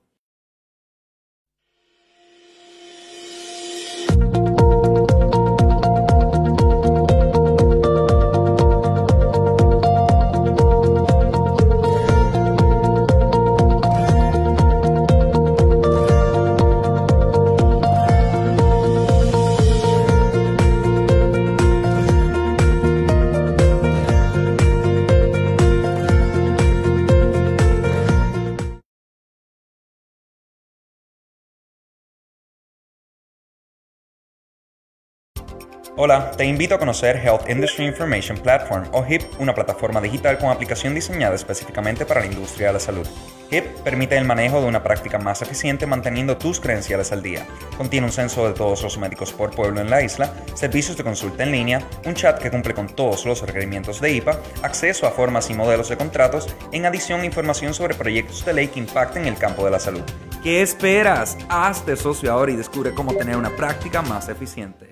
Hola, te invito a conocer Health Industry Information Platform o H I P, una plataforma digital con aplicación diseñada específicamente para la industria de la salud. H I P permite el manejo de una práctica más eficiente manteniendo tus credenciales al día. Contiene un censo de todos los médicos por pueblo en la isla, servicios de consulta en línea, un chat que cumple con todos los requerimientos de I P A, acceso a formas y modelos de contratos, en adición a información sobre proyectos de ley que impacten el campo de la salud. ¿Qué esperas? Hazte socio ahora y descubre cómo tener una práctica más eficiente.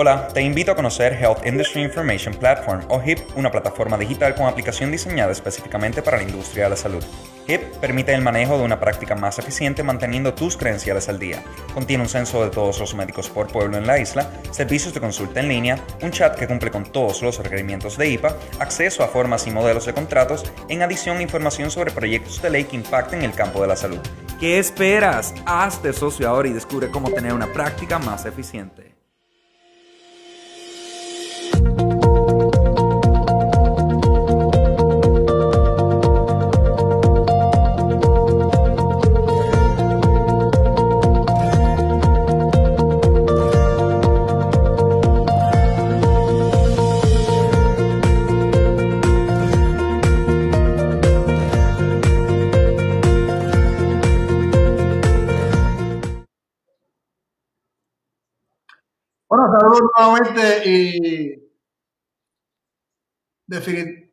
Hola, te invito a conocer Health Industry Information Platform o H I P, una plataforma digital con aplicación diseñada específicamente para la industria de la salud. H I P permite el manejo de una práctica más eficiente manteniendo tus credenciales al día. Contiene un censo de todos los médicos por pueblo en la isla, servicios de consulta en línea, un chat que cumple con todos los requerimientos de I P A, acceso a formas y modelos de contratos, en adición a información sobre proyectos de ley que impacten el campo de la salud. ¿Qué esperas? Hazte socio ahora y descubre cómo tener una práctica más eficiente. Saludos nuevamente y Definit...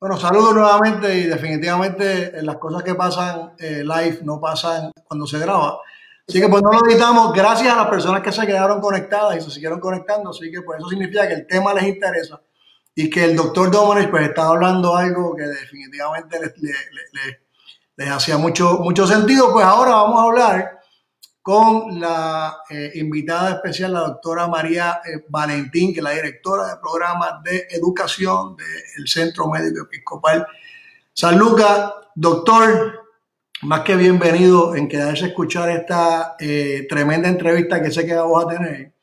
bueno, saludos nuevamente y definitivamente las cosas que pasan eh, live no pasan cuando se graba. Así que pues no lo editamos. Gracias a las personas que se quedaron conectadas y se siguieron conectando. Así que pues eso significa que el tema les interesa y que el doctor Domenech pues está hablando algo que definitivamente les, les, les, les hacía mucho, mucho sentido. Pues ahora vamos a hablar con la eh, invitada especial, la doctora María eh, Valentín, que es la directora de programas de educación del Centro Médico Episcopal San Lucas. Doctor, más que bienvenido en quedarse a escuchar esta eh, tremenda entrevista que sé que vamos a tener,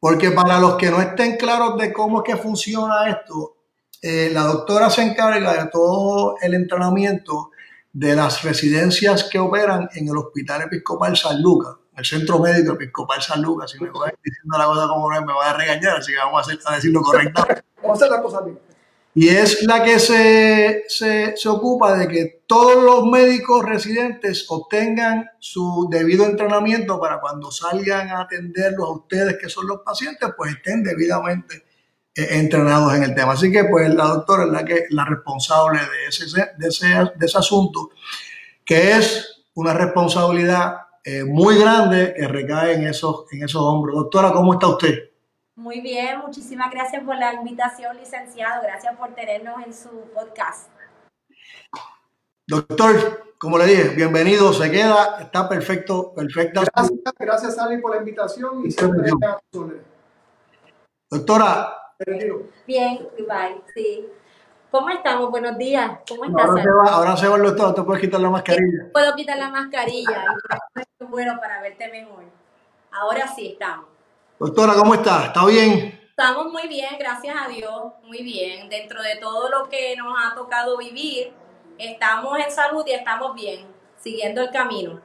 porque para los que no estén claros de cómo es que funciona esto, eh, la doctora se encarga de todo el entrenamiento de las residencias que operan en el Hospital Episcopal San Lucas, el Centro Médico Episcopal San Lucas. Si me voy diciendo la cosa como no es, me va a regañar, así que vamos a, hacer, a decirlo correctamente. Vamos a hacer la cosa bien. Y es la que se, se, se ocupa de que todos los médicos residentes obtengan su debido entrenamiento para cuando salgan a atenderlos a ustedes, que son los pacientes, pues estén debidamente entrenados en el tema. Así que pues la doctora es la que la responsable de ese, de ese, de ese asunto, que es una responsabilidad eh, muy grande que recae en esos, en esos hombros. Doctora, ¿cómo está usted? Muy bien, muchísimas gracias por la invitación, licenciado. Gracias por tenernos en su podcast. Doctor, como le dije, bienvenido, se queda, está perfecto, perfecta. Gracias, gracias Ali por la invitación y siempre está. Doctora, bien, bye, sí. ¿Cómo estamos? Buenos días. ¿Cómo estás? Ahora se va, ahora se van los todos. ¿Tú puedes quitar la mascarilla? Puedo quitar la mascarilla. Bueno, para verte mejor. Ahora sí estamos. Doctora, ¿cómo está? ¿Está bien? Estamos muy bien, gracias a Dios. Muy bien. Dentro de todo lo que nos ha tocado vivir, estamos en salud y estamos bien, siguiendo el camino.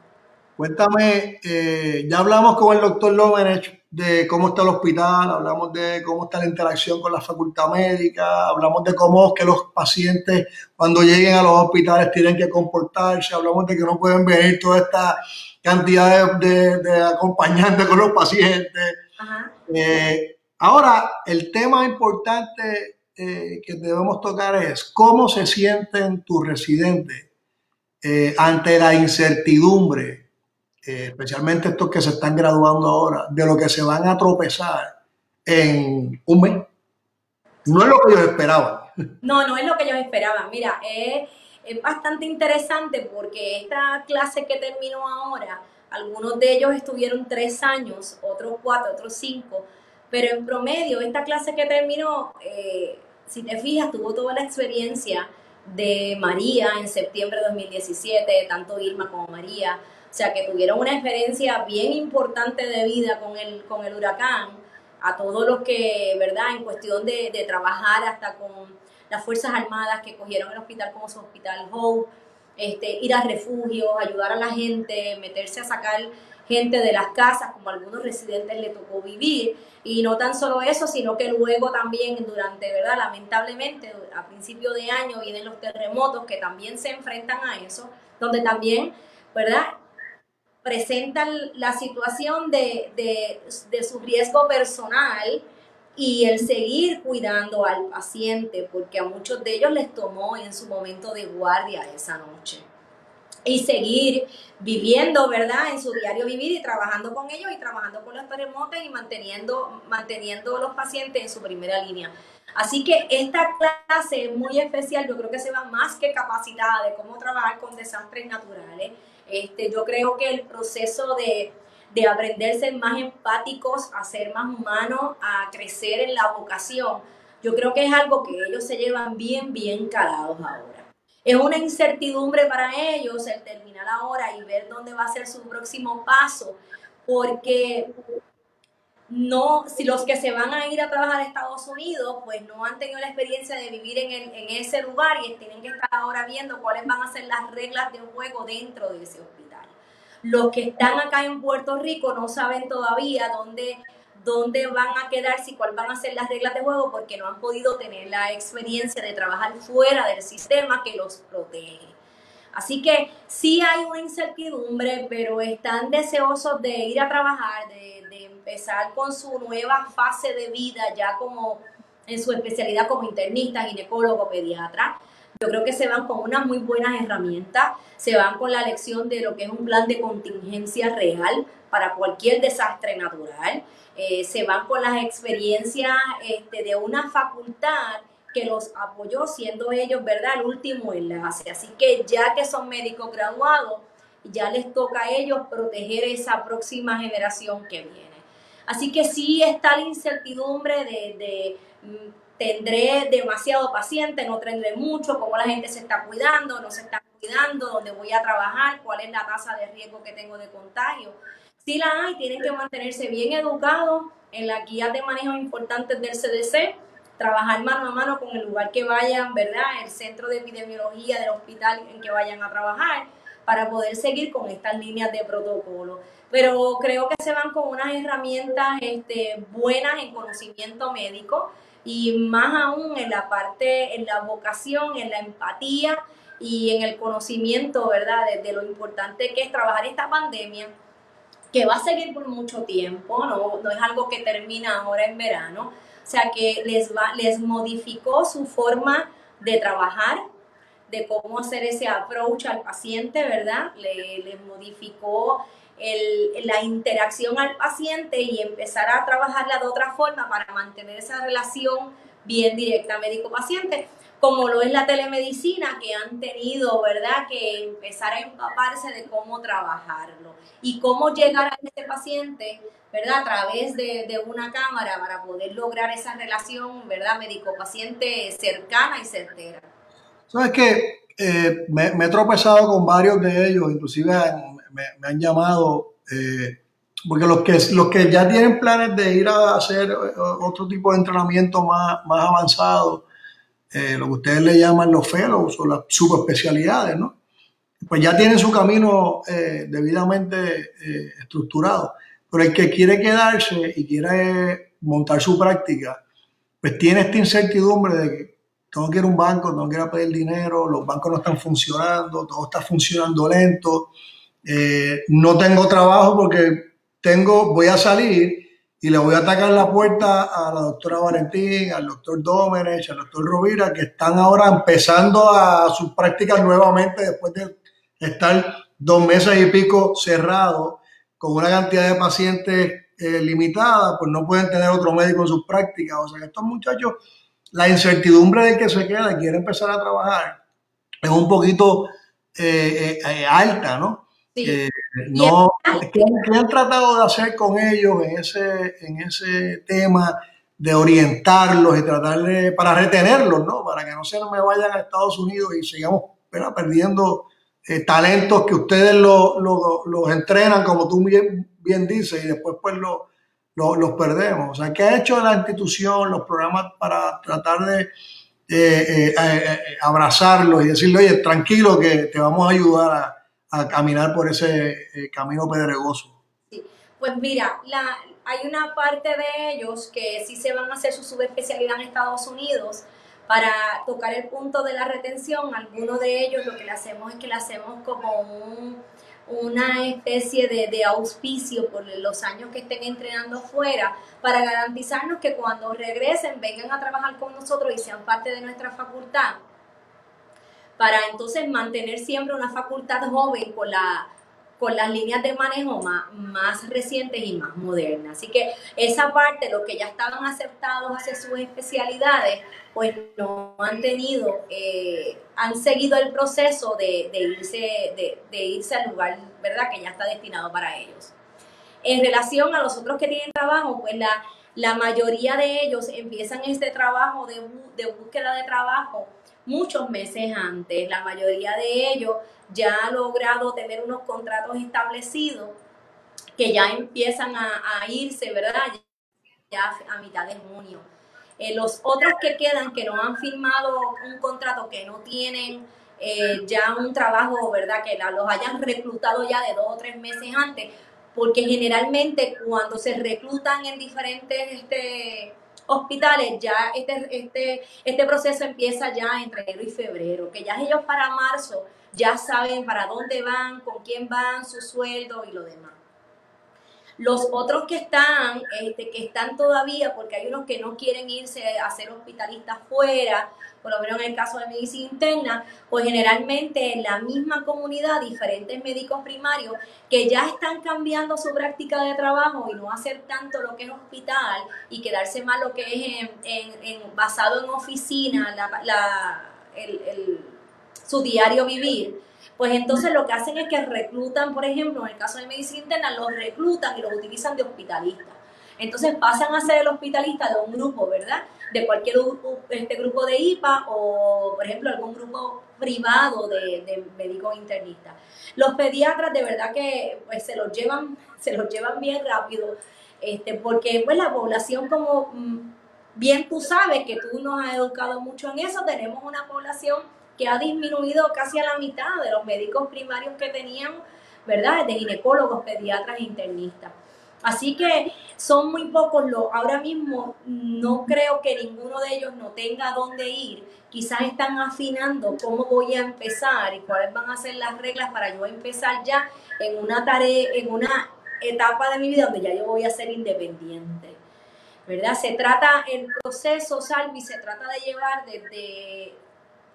Cuéntame, eh, ya hablamos con el doctor Domenech de cómo está el hospital, hablamos de cómo está la interacción con la facultad médica, hablamos de cómo es que los pacientes cuando lleguen a los hospitales tienen que comportarse, hablamos de que no pueden venir toda esta cantidad de, de, de acompañantes con los pacientes. Ajá. Eh, ahora, el tema importante eh, que debemos tocar es cómo se sienten tus residentes eh, ante la incertidumbre. Eh, especialmente estos que se están graduando ahora, de lo que se van a tropezar en un mes. No es lo que ellos esperaban. No, no es lo que ellos esperaban. Mira, es, es bastante interesante porque esta clase que terminó ahora, algunos de ellos estuvieron tres años, otros cuatro, otros cinco, pero en promedio esta clase que terminó, eh, si te fijas, tuvo toda la experiencia de María en septiembre de dos mil diecisiete, tanto Irma como María. O sea, que tuvieron una experiencia bien importante de vida con el, con el huracán, a todos los que, ¿verdad?, en cuestión de, de trabajar hasta con las Fuerzas Armadas que cogieron el hospital como su hospital Hope, este, ir a refugios, ayudar a la gente, meterse a sacar gente de las casas, como a algunos residentes le tocó vivir. Y no tan solo eso, sino que luego también durante, ¿verdad?, lamentablemente, a principio de año vienen los terremotos que también se enfrentan a eso, donde también, ¿verdad?, presentan la situación de, de, de su riesgo personal y el seguir cuidando al paciente, porque a muchos de ellos les tomó en su momento de guardia esa noche. Y seguir viviendo, ¿verdad?, en su diario vivir y trabajando con ellos y trabajando con los terremotos y manteniendo, manteniendo a los pacientes en su primera línea. Así que esta clase es muy especial. Yo creo que se va más que capacitada de cómo trabajar con desastres naturales. Este, yo creo que el proceso de, de aprender a ser más empáticos, a ser más humanos, a crecer en la vocación, yo creo que es algo que ellos se llevan bien, bien calados ahora. Es una incertidumbre para ellos el terminar ahora y ver dónde va a ser su próximo paso, porque no, si los que se van a ir a trabajar a Estados Unidos, pues no han tenido la experiencia de vivir en, el, en ese lugar y tienen que estar ahora viendo cuáles van a ser las reglas de juego dentro de ese hospital. Los que están acá en Puerto Rico no saben todavía dónde, dónde van a quedarse y cuáles van a ser las reglas de juego porque no han podido tener la experiencia de trabajar fuera del sistema que los protege. Así que sí hay una incertidumbre, pero están deseosos de ir a trabajar, de, de empezar con su nueva fase de vida ya como en su especialidad como internista, ginecólogo, pediatra. Yo creo que se van con unas muy buenas herramientas, se van con la lección de lo que es un plan de contingencia real para cualquier desastre natural, eh, se van con las experiencias este, de una facultad que los apoyó siendo ellos, ¿verdad?, el último enlace. Así que ya que son médicos graduados, ya les toca a ellos proteger esa próxima generación que viene. Así que sí está la incertidumbre de, de tendré demasiado paciente, no tendré mucho, cómo la gente se está cuidando, no se está cuidando, dónde voy a trabajar, cuál es la tasa de riesgo que tengo de contagio. Si la hay, tienen que mantenerse bien educados en las guías de manejo importantes del C D C, trabajar mano a mano con el lugar que vayan, ¿verdad?, el centro de epidemiología del hospital en que vayan a trabajar, para poder seguir con estas líneas de protocolo. Pero creo que se van con unas herramientas este, buenas en conocimiento médico y más aún en la parte, en la vocación, en la empatía y en el conocimiento, ¿verdad?, de, de lo importante que es trabajar esta pandemia, que va a seguir por mucho tiempo, no, no es algo que termina ahora en verano. O sea que les, va, les modificó su forma de trabajar, de cómo hacer ese approach al paciente, ¿verdad? Le, le modificó el, la interacción al paciente y empezar a trabajarla de otra forma para mantener esa relación bien directa médico-paciente, como lo es la telemedicina, que han tenido, ¿verdad?, que empezar a empaparse de cómo trabajarlo y cómo llegar a este paciente, ¿verdad?, a través de, de una cámara para poder lograr esa relación, ¿verdad?, médico-paciente cercana y certera. ¿Sabes qué? Eh, me, me he tropezado con varios de ellos, inclusive me, me han llamado, eh, porque los que, los que ya tienen planes de ir a hacer otro tipo de entrenamiento más, más avanzado, eh, lo que ustedes le llaman los fellows o las subespecialidades, ¿no? Pues ya tienen su camino eh, debidamente eh, estructurado, pero el que quiere quedarse y quiere montar su práctica, pues tiene esta incertidumbre de que tengo que ir a un banco, tengo que ir a pedir dinero, los bancos no están funcionando, todo está funcionando lento, eh, no tengo trabajo porque tengo, voy a salir y le voy a atacar la puerta a la doctora Valentín, al doctor Domenech, al doctor Rovira, que están ahora empezando a sus prácticas nuevamente después de estar dos meses y pico cerrados con una cantidad de pacientes eh, limitada, pues no pueden tener otro médico en sus prácticas. O sea que estos muchachos, la incertidumbre de que se queda y quiere empezar a trabajar es un poquito eh, eh, alta, ¿no? Sí. Eh, no ¿Qué, ¿Qué han tratado de hacer con ellos en ese, en ese tema de orientarlos y tratar de, para retenerlos, ¿no? Para que no se me vayan a Estados Unidos y sigamos, ¿verdad?, perdiendo eh, talentos que ustedes lo, lo, los entrenan, como tú bien, bien dices, y después pues los... Los, los perdemos. O sea, ¿qué ha hecho la institución, los programas para tratar de eh, eh, eh, abrazarlos y decirle, oye, tranquilo que te vamos a ayudar a, a caminar por ese eh, camino pedregoso? Sí. Pues mira, la, hay una parte de ellos que sí se van a hacer su subespecialidad en Estados Unidos para tocar el punto de la retención. Algunos de ellos lo que le hacemos es que le hacemos como un... una especie de, de auspicio por los años que estén entrenando fuera, para garantizarnos que cuando regresen vengan a trabajar con nosotros y sean parte de nuestra facultad, para entonces mantener siempre una facultad joven con, la, con las líneas de manejo más, más recientes y más modernas. Así que esa parte, los que ya estaban aceptados hacia sus especialidades, pues no han tenido, eh, han seguido el proceso de, de, irse, de, de irse al lugar, ¿verdad?, que ya está destinado para ellos. En relación a los otros que tienen trabajo, pues la, la mayoría de ellos empiezan este trabajo de, de búsqueda de trabajo muchos meses antes. La mayoría de ellos ya ha logrado tener unos contratos establecidos que ya empiezan a, a irse, ¿verdad?, ya a mitad de junio. Eh, los otros que quedan, que no han firmado un contrato, que no tienen eh, ya un trabajo, ¿verdad?, que la, los hayan reclutado ya de dos o tres meses antes, porque generalmente cuando se reclutan en diferentes este, hospitales, ya este, este, este proceso empieza ya entre enero y febrero, que ya ellos para marzo ya saben para dónde van, con quién van, su sueldo y lo demás. Los otros que están, este, que están todavía, porque hay unos que no quieren irse a ser hospitalistas fuera, por lo menos en el caso de medicina interna, pues generalmente en la misma comunidad, diferentes médicos primarios que ya están cambiando su práctica de trabajo y no hacer tanto lo que es hospital y quedarse más lo que es en, en, en, basado en oficina, la, la, el, el, su diario vivir. Pues entonces lo que hacen es que reclutan, por ejemplo, en el caso de medicina interna, los reclutan y los utilizan de hospitalistas. Entonces pasan a ser el hospitalista de un grupo, ¿verdad?, de cualquier este grupo de I P A o, por ejemplo, algún grupo privado de, de médicos internistas. Los pediatras de verdad que pues, se, los llevan, se los llevan bien rápido, este, porque pues, la población, como bien tú sabes que tú nos has educado mucho en eso, tenemos una población que ha disminuido casi a la mitad de los médicos primarios que tenían, ¿verdad?, de ginecólogos, pediatras e internistas. Así que son muy pocos los, ahora mismo no creo que ninguno de ellos no tenga dónde ir. Quizás están afinando cómo voy a empezar y cuáles van a ser las reglas para yo empezar ya en una tarea, en una etapa de mi vida donde ya yo voy a ser independiente, ¿verdad? Se trata el proceso, Salvi, se trata de llevar desde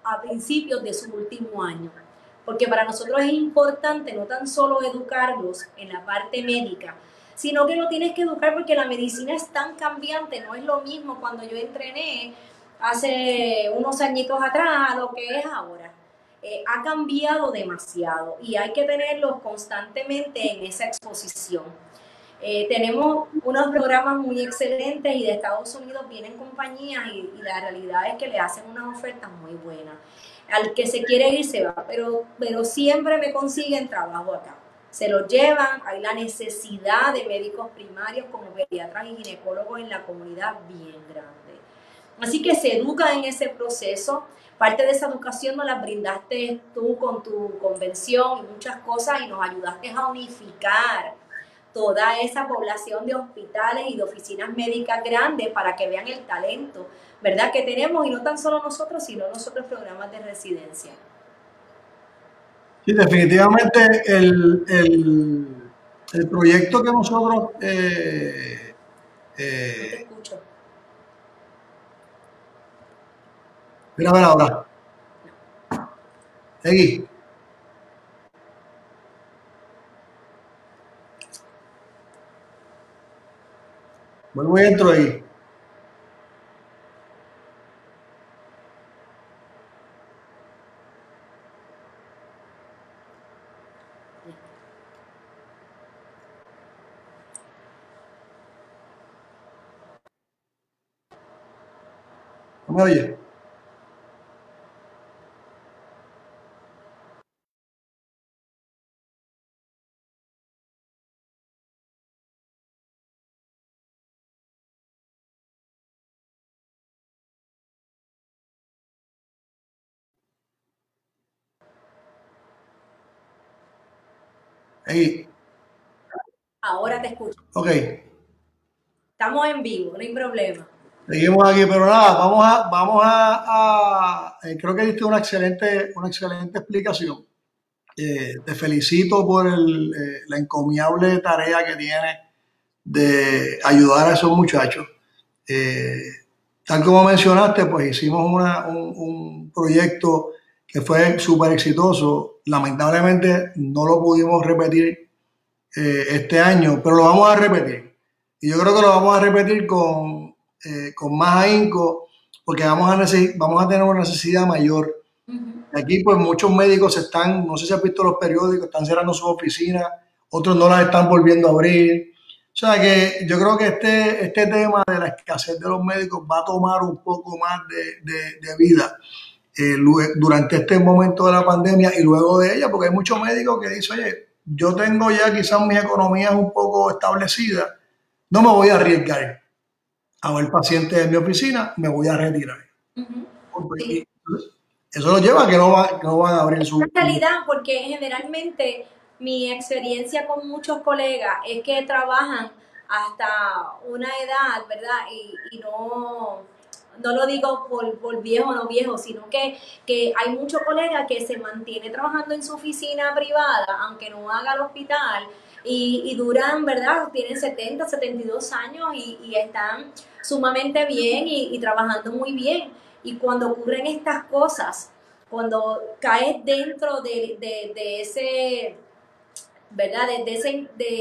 a principios de su último año, porque para nosotros es importante no tan solo educarlos en la parte médica, sino que lo tienes que educar porque la medicina es tan cambiante, no es lo mismo cuando yo entrené hace unos añitos atrás a lo que es ahora. Eh, ha cambiado demasiado y hay que tenerlos constantemente en esa exposición. Eh, tenemos unos programas muy excelentes y de Estados Unidos vienen compañías y, y la realidad es que le hacen unas ofertas muy buenas. Al que se quiere ir se va, pero, pero siempre me consiguen trabajo acá. Se los llevan, hay la necesidad de médicos primarios como pediatras y ginecólogos en la comunidad bien grande. Así que se educa en ese proceso. Parte de esa educación nos la brindaste tú con tu convención y muchas cosas y nos ayudaste a unificar toda esa población de hospitales y de oficinas médicas grandes para que vean el talento, ¿verdad?, que tenemos, y no tan solo nosotros, sino nosotros programas de residencia. Sí, definitivamente el, el, el proyecto que nosotros... Eh, eh, no te escucho. Mira, mira, ahora. Seguí. Vuelvo y entro ahí. ¿Me oye? Ahí. Ahora te escucho. Ok. Estamos en vivo, no hay problema. Seguimos aquí, pero nada, vamos a, vamos a, a eh, creo que diste una excelente, una excelente explicación. Eh, te felicito por el, eh, la encomiable tarea que tienes de ayudar a esos muchachos. Eh, tal como mencionaste, pues hicimos una, un, un proyecto que fue súper exitoso. Lamentablemente no lo pudimos repetir eh, este año, pero lo vamos a repetir. Y yo creo que lo vamos a repetir con Eh, con más ahínco, porque vamos a, vamos a tener una necesidad mayor. Uh-huh. Aquí pues muchos médicos se están, no sé si has visto los periódicos, están cerrando sus oficinas, otros no las están volviendo a abrir. O sea que yo creo que este, este tema de la escasez de los médicos va a tomar un poco más de, de, de vida eh, durante este momento de la pandemia y luego de ella, porque hay muchos médicos que dicen, oye, yo tengo ya quizás mis economías un poco establecidas, no me voy a arriesgar a ver pacientes en mi oficina, me voy a retirar. Uh-huh. Sí. Eso lo lleva a que no, va, que no van a abrir su... En realidad, porque generalmente mi experiencia con muchos colegas es que trabajan hasta una edad, ¿verdad? Y, y no, no lo digo por, por viejo o no viejo, sino que, que hay muchos colegas que se mantiene trabajando en su oficina privada, aunque no haga el hospital, Y, y duran, ¿verdad? Tienen setenta, setenta y dos años y, y están sumamente bien y, y trabajando muy bien. Y cuando ocurren estas cosas, cuando caes dentro de, de, de ese, ¿verdad? De, de, ese, de,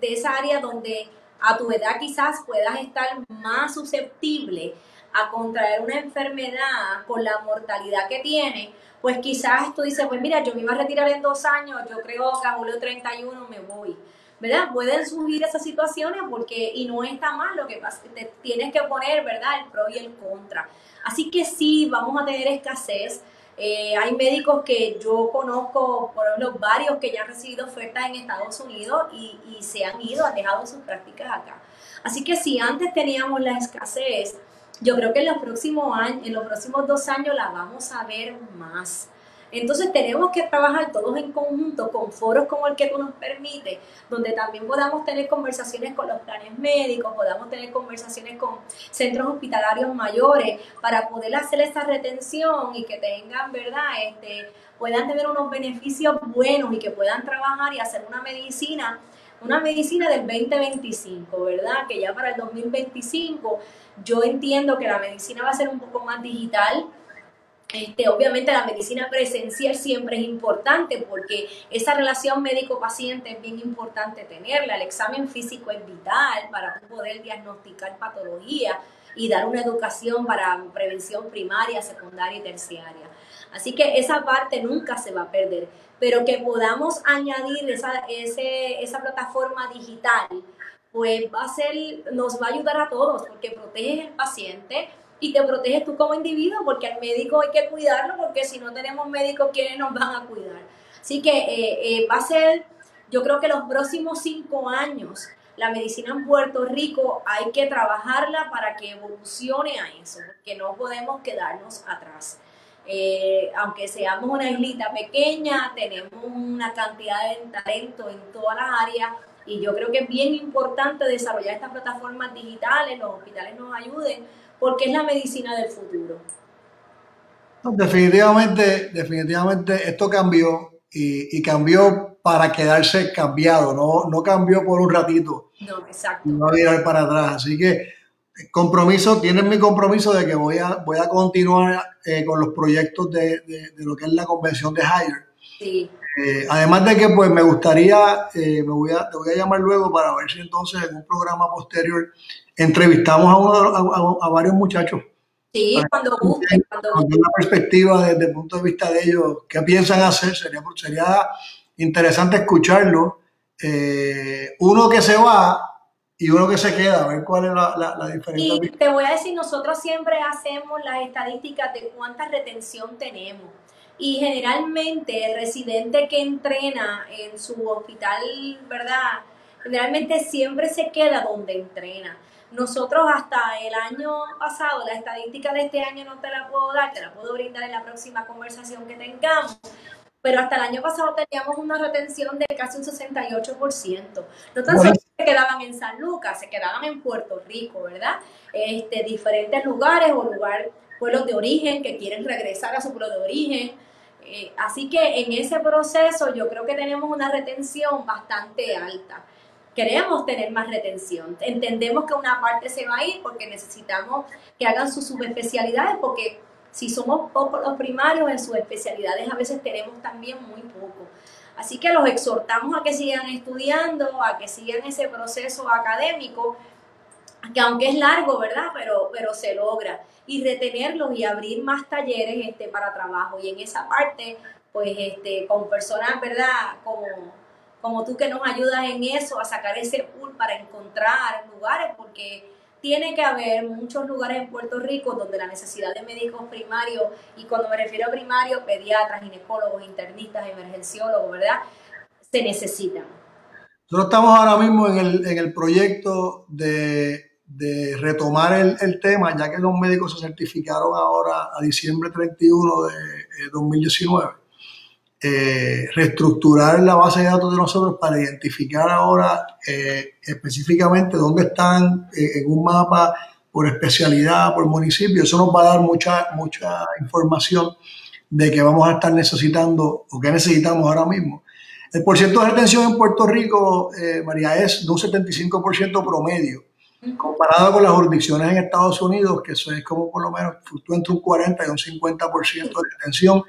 de esa área donde a tu edad quizás puedas estar más susceptible a contraer una enfermedad con la mortalidad que tiene, pues quizás tú dices, pues mira, yo me iba a retirar en dos años, yo creo que a julio treinta y uno me voy, ¿verdad? Pueden surgir esas situaciones porque, y no está mal lo que pasa, te tienes que poner, ¿verdad?, el pro y el contra. Así que sí, vamos a tener escasez. Eh, hay médicos que yo conozco, por ejemplo, varios que ya han recibido ofertas en Estados Unidos y, y se han ido, han dejado sus prácticas acá. Así que si antes teníamos la escasez, yo creo que en los próximos años, en los próximos dos años la vamos a ver más. Entonces tenemos que trabajar todos en conjunto con foros como el que tú nos permites, donde también podamos tener conversaciones con los planes médicos, podamos tener conversaciones con centros hospitalarios mayores para poder hacer esa retención y que tengan, ¿verdad?, este, puedan tener unos beneficios buenos y que puedan trabajar y hacer una medicina Una medicina del veinte veinticinco, ¿verdad? Que ya para el dos mil veinticinco yo entiendo que la medicina va a ser un poco más digital. Este, obviamente la medicina presencial siempre es importante porque esa relación médico-paciente es bien importante tenerla. El examen físico es vital para poder diagnosticar patología. y dar una educación para prevención primaria, secundaria y terciaria. Así que esa parte nunca se va a perder, pero que podamos añadir esa, ese, esa plataforma digital, pues va a ser, nos va a ayudar a todos, porque proteges al paciente y te proteges tú como individuo, porque al médico hay que cuidarlo, porque si no tenemos médicos, ¿quiénes nos van a cuidar? Así que eh, eh, va a ser, yo creo que los próximos cinco años, la medicina en Puerto Rico hay que trabajarla para que evolucione a eso, porque no podemos quedarnos atrás. Eh, aunque seamos una islita pequeña, tenemos una cantidad de talento en todas las áreas y yo creo que es bien importante desarrollar estas plataformas digitales, los hospitales nos ayuden, porque es la medicina del futuro. Definitivamente, definitivamente esto cambió y, y cambió para quedarse cambiado, no, no cambió por un ratito. No, exacto. No va a virar para atrás, así que compromiso, tienen mi compromiso de que voy a, voy a continuar eh, con los proyectos de, de, de lo que es la convención de H I R E. Sí. Eh, además de que pues me gustaría, eh, me voy a, te voy a llamar luego para ver si entonces en un programa posterior entrevistamos a, uno, a, a, a varios muchachos. Sí, cuando gusten. Cuando... la perspectiva desde el punto de vista de ellos, qué piensan hacer, sería, sería interesante escucharlo. Eh, uno que se va... y uno que se queda, a ver cuál es la, la, la diferencia. Y te voy a decir, nosotros siempre hacemos las estadísticas de cuánta retención tenemos. Y generalmente el residente que entrena en su hospital, ¿verdad? Generalmente siempre se queda donde entrena. Nosotros hasta el año pasado, la estadística de este año no te la puedo dar, te la puedo brindar en la próxima conversación que tengamos. Pero hasta el año pasado teníamos una retención de casi un sesenta y ocho por ciento. No tan solo se quedaban en San Lucas, se quedaban en Puerto Rico, ¿verdad? Este, diferentes lugares o lugar, pueblos de origen que quieren regresar a su pueblo de origen. Eh, así que en ese proceso yo creo que tenemos una retención bastante alta. Queremos tener más retención. Entendemos que una parte se va a ir porque necesitamos que hagan sus subespecialidades porque... si somos pocos los primarios en sus especialidades, a veces tenemos también muy poco. Así que los exhortamos a que sigan estudiando, a que sigan ese proceso académico, que aunque es largo, ¿verdad? Pero, pero se logra. Y retenerlos y abrir más talleres este, para trabajo. Y en esa parte, pues este, con personas, ¿verdad? Como, como tú que nos ayudas en eso, a sacar ese pool para encontrar lugares, porque... tiene que haber muchos lugares en Puerto Rico donde la necesidad de médicos primarios, y cuando me refiero a primarios, pediatras, ginecólogos, internistas, emergenciólogos, ¿verdad? Se necesitan. Nosotros estamos ahora mismo en el, en el proyecto de, de retomar el, el tema, ya que los médicos se certificaron ahora a diciembre treinta y uno de dos mil diecinueve. Eh, reestructurar la base de datos de nosotros para identificar ahora eh, específicamente dónde están eh, en un mapa por especialidad, por municipio. Eso nos va a dar mucha, mucha información de que vamos a estar necesitando o que necesitamos ahora mismo. El porcentaje de retención en Puerto Rico, eh, María, es de un setenta y cinco por ciento promedio, comparado con las jurisdicciones en Estados Unidos, que eso es como por lo menos fluctúa entre un cuarenta y un cincuenta por ciento de retención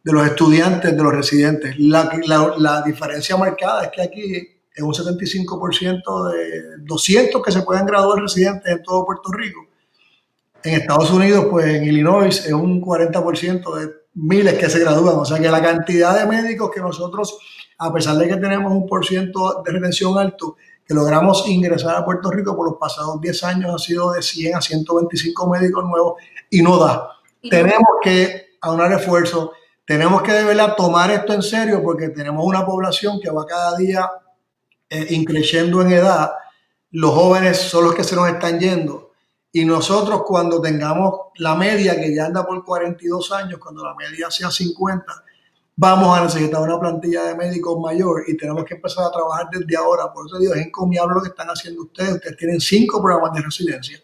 de los estudiantes, de los residentes. La, la, la diferencia marcada es que aquí es un setenta y cinco por ciento de doscientos que se pueden graduar residentes en todo Puerto Rico. En Estados Unidos, pues en Illinois, es un cuarenta por ciento de miles que se gradúan. O sea que la cantidad de médicos que nosotros, a pesar de que tenemos un por ciento de retención alto, que logramos ingresar a Puerto Rico por los pasados diez años ha sido de cien a ciento veinticinco médicos nuevos y no da. ¿Y tenemos no? que aunar esfuerzos. Tenemos que de verdad tomar esto en serio porque tenemos una población que va cada día eh, increciendo en edad. Los jóvenes son los que se nos están yendo. Y nosotros cuando tengamos la media que ya anda por cuarenta y dos años, cuando la media sea cincuenta, vamos a necesitar una plantilla de médicos mayor y tenemos que empezar a trabajar desde ahora. Por eso digo, es encomiable lo que están haciendo ustedes. Ustedes tienen cinco programas de residencia,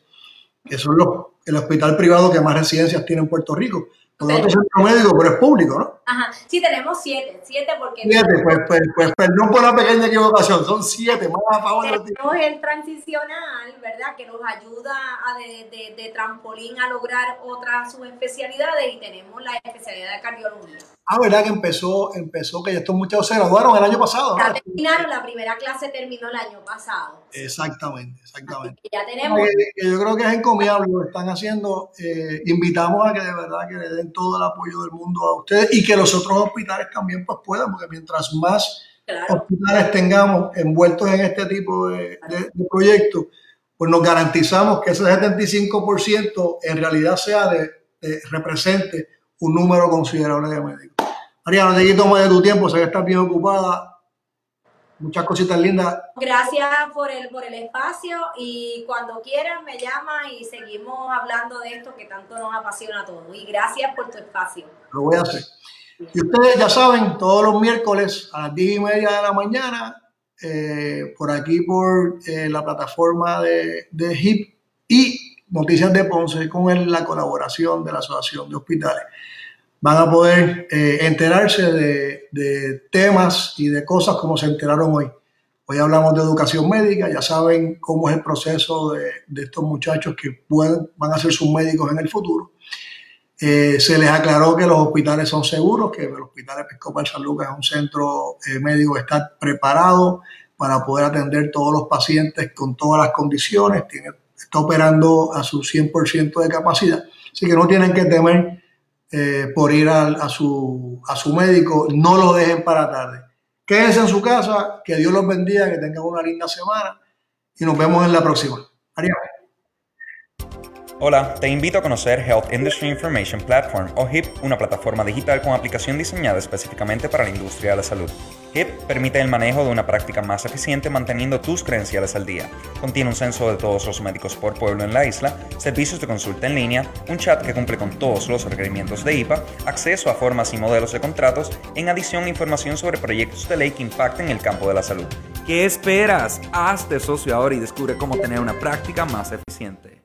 que son los, el hospital privado que más residencias tiene en Puerto Rico. Pero, no es centro médico, pero es público, ¿no? Ajá, sí, tenemos siete, siete porque... Siete, pues, pues, pues perdón por la pequeña equivocación, son siete, más a favor. Tenemos el transicional, ¿verdad? Que nos ayuda a de, de, de trampolín a lograr otras subespecialidades y tenemos la especialidad de cardiología. Ah, ¿verdad? Que empezó, empezó que ya estos muchachos se graduaron el año pasado, ¿no? Terminaron, la primera clase terminó el año pasado. Exactamente, exactamente. Que ya tenemos... Que yo creo que es encomiable lo que están haciendo. Eh, invitamos a que de verdad que le den todo el apoyo del mundo a ustedes y que los otros hospitales también pues puedan, porque mientras más claro. hospitales tengamos envueltos en este tipo de, de, de proyectos, pues nos garantizamos que ese setenta y cinco por ciento en realidad sea de, de represente un número considerable de médicos. María, no te quito más de tu tiempo, sé que estás bien ocupada. Muchas cositas lindas. Gracias por el, por el espacio y cuando quieran me llaman y seguimos hablando de esto que tanto nos apasiona a todos. Y gracias por tu espacio. Lo voy a hacer. Y ustedes ya saben, todos los miércoles a las diez y media de la mañana, eh, por aquí por eh, la plataforma de, de H I P y Noticias de Ponce con la colaboración de la Asociación de Hospitales. Van a poder eh, enterarse de, de temas y de cosas como se enteraron hoy. Hoy hablamos de educación médica, ya saben cómo es el proceso de, de estos muchachos que pueden, van a ser sus médicos en el futuro. Eh, se les aclaró que los hospitales son seguros, que el Hospital Episcopal San Lucas es un centro eh, médico que está preparado para poder atender todos los pacientes con todas las condiciones, tiene, está operando a su cien por ciento de capacidad, así que no tienen que temer Eh, por ir a, a, su, a su médico. No lo dejen para tarde. Quédense en su casa, que Dios los bendiga, que tengan una linda semana y nos vemos en la próxima. Adiós. Hola, te invito a conocer Health Industry Information Platform o H I P, una plataforma digital con aplicación diseñada específicamente para la industria de la salud. H I P permite el manejo de una práctica más eficiente manteniendo tus credenciales al día. Contiene un censo de todos los médicos por pueblo en la isla, servicios de consulta en línea, un chat que cumple con todos los requerimientos de I P A, acceso a formas y modelos de contratos, en adición información sobre proyectos de ley que impacten el campo de la salud. ¿Qué esperas? Hazte socio ahora y descubre cómo tener una práctica más eficiente.